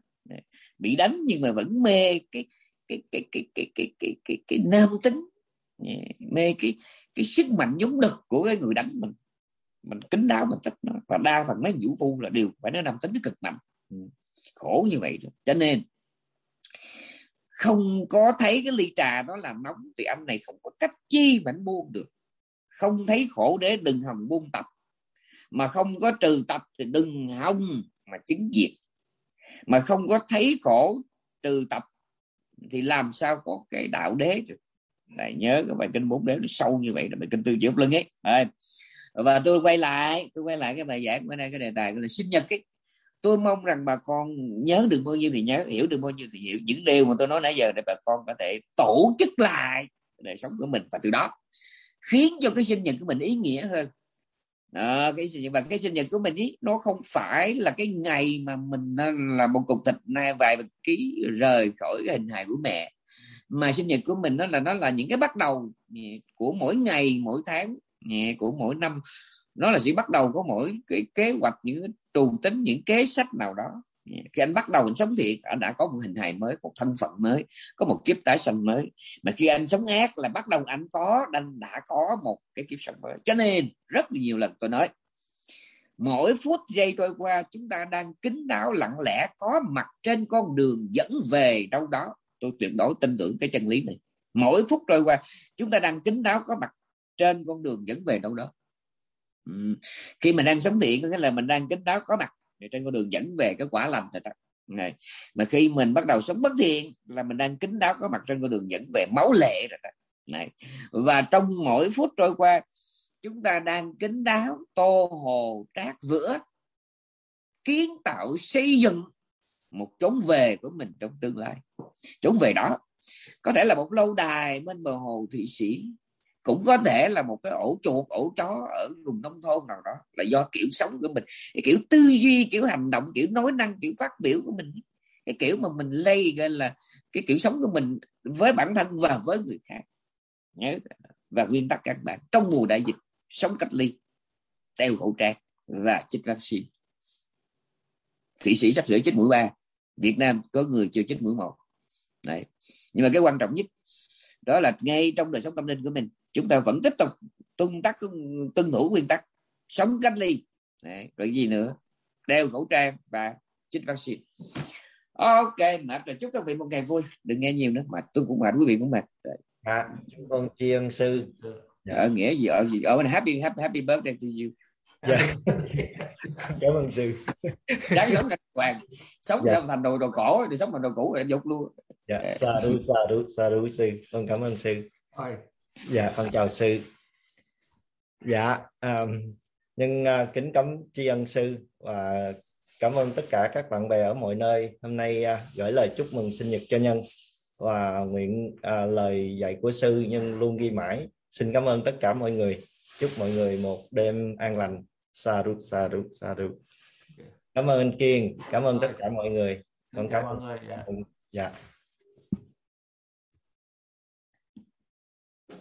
bị đánh nhưng mà vẫn mê cái cái cái cái cái cái cái cái, cái nam tính, mê cái cái sức mạnh giống đực của cái người đánh mình. Mình kính đáo mình thích nó, và đa phần mấy vũ phu là đều phải nó nam tính nó cực mạnh, khổ như vậy đó. Cho nên không có thấy cái ly trà đó là nóng thì anh này không có cách chi mà anh buông được. Không thấy khổ đế đừng hòng buông tập, mà không có trừ tập thì đừng hòng mà chứng diệt. Mà không có thấy khổ trừ tập thì làm sao có cái đạo đế được. Này, nhớ cái bài kinh bốn đế nó sâu như vậy là bài kinh tư chữ lưng ấy. Đấy. Và tôi quay lại, tôi quay lại cái bài giảng bữa nay, cái đề tài gọi là sinh nhật ấy. Tôi mong rằng bà con nhớ được bao nhiêu thì nhớ, hiểu được bao nhiêu thì hiểu những điều mà tôi nói nãy giờ, để bà con có thể tổ chức lại đời sống của mình, và từ đó khiến cho cái sinh nhật của mình ý nghĩa hơn. Đó, cái sinh nhật, và cái sinh nhật của mình ý, nó không phải là cái ngày mà mình là một cục thịt nay vài ký rời khỏi cái hình hài của mẹ, mà sinh nhật của mình nó là nó là những cái bắt đầu của mỗi ngày, mỗi tháng, của mỗi năm. Nó là sự bắt đầu của mỗi cái kế hoạch, những trù tính, những kế sách nào đó. Khi anh bắt đầu anh sống thiệt, anh đã có một hình hài mới, một thân phận mới, có một kiếp tái sanh mới. Mà khi anh sống ác là bắt đầu anh có, anh đã có một cái kiếp sống mới. Cho nên rất nhiều lần tôi nói, mỗi phút giây trôi qua chúng ta đang kín đáo lặng lẽ có mặt trên con đường dẫn về đâu đó. Tôi tuyệt đối tin tưởng cái chân lý này. Mỗi phút trôi qua chúng ta đang kín đáo có mặt trên con đường dẫn về đâu đó. Ừ. Khi mình đang sống thiện có nghĩa là mình đang kính đáo có mặt trên con đường dẫn về cái quả lành thật này. Mà khi mình bắt đầu sống bất thiện là mình đang kính đáo có mặt trên con đường dẫn về máu lệ rồi này. Và trong mỗi phút trôi qua chúng ta đang kính đáo tô hồ trát vữa, kiến tạo xây dựng một chốn về của mình trong tương lai. Chốn về đó có thể là một lâu đài bên bờ hồ Thụy Sĩ, cũng có thể là một cái ổ chuột, ổ chó ở vùng nông thôn nào đó, là do kiểu sống của mình, cái kiểu tư duy, kiểu hành động, kiểu nói năng, kiểu phát biểu của mình, cái kiểu mà mình lây gọi là cái kiểu sống của mình với bản thân và với người khác. Nhớ, và nguyên tắc các bạn trong mùa đại dịch, sống cách ly, đeo khẩu trang và chích vaccine. Thụy Sĩ sắp sửa chích mũi ba, Việt Nam có người chưa chích mũi một. Đấy. Nhưng mà cái quan trọng nhất đó là ngay trong đời sống tâm linh của mình, chúng ta vẫn tiếp tục tuân tắc tuân thủ nguyên tắc sống cách ly. Đấy, rồi gì nữa, đeo khẩu trang và chích vaccine. Ok, mệt rồi, chúc các vị một ngày vui. Đừng nghe nhiều nữa, mệt, tôi cũng mệt, quý vị cũng mệt. À, chúng con tri ân sư. Ở nghĩa gì ở gì ở happy happy happy birthday to you. Dạ. Cảm ơn sư. Đáng sống đàng hoàng, sống dạ. thành đồ đồ cổ, thì sống thành đồ cũ để dục luôn. Dạ. Sa du sa du sa du sư, con cảm ơn sư. Thôi. Dạ, con chào sư. Dạ, um, nhưng uh, kính cấm tri ân sư và uh, cảm ơn tất cả các bạn bè ở mọi nơi. Hôm nay uh, gửi lời chúc mừng sinh nhật cho nhân và nguyện uh, lời dạy của sư nhân luôn ghi mãi. Xin cảm ơn tất cả mọi người. Chúc mọi người một đêm an lành. Sadhu, sadhu, sadhu. Cảm ơn Kiên. Cảm ơn tất cả mọi người. Con cảm ơn. Dạ.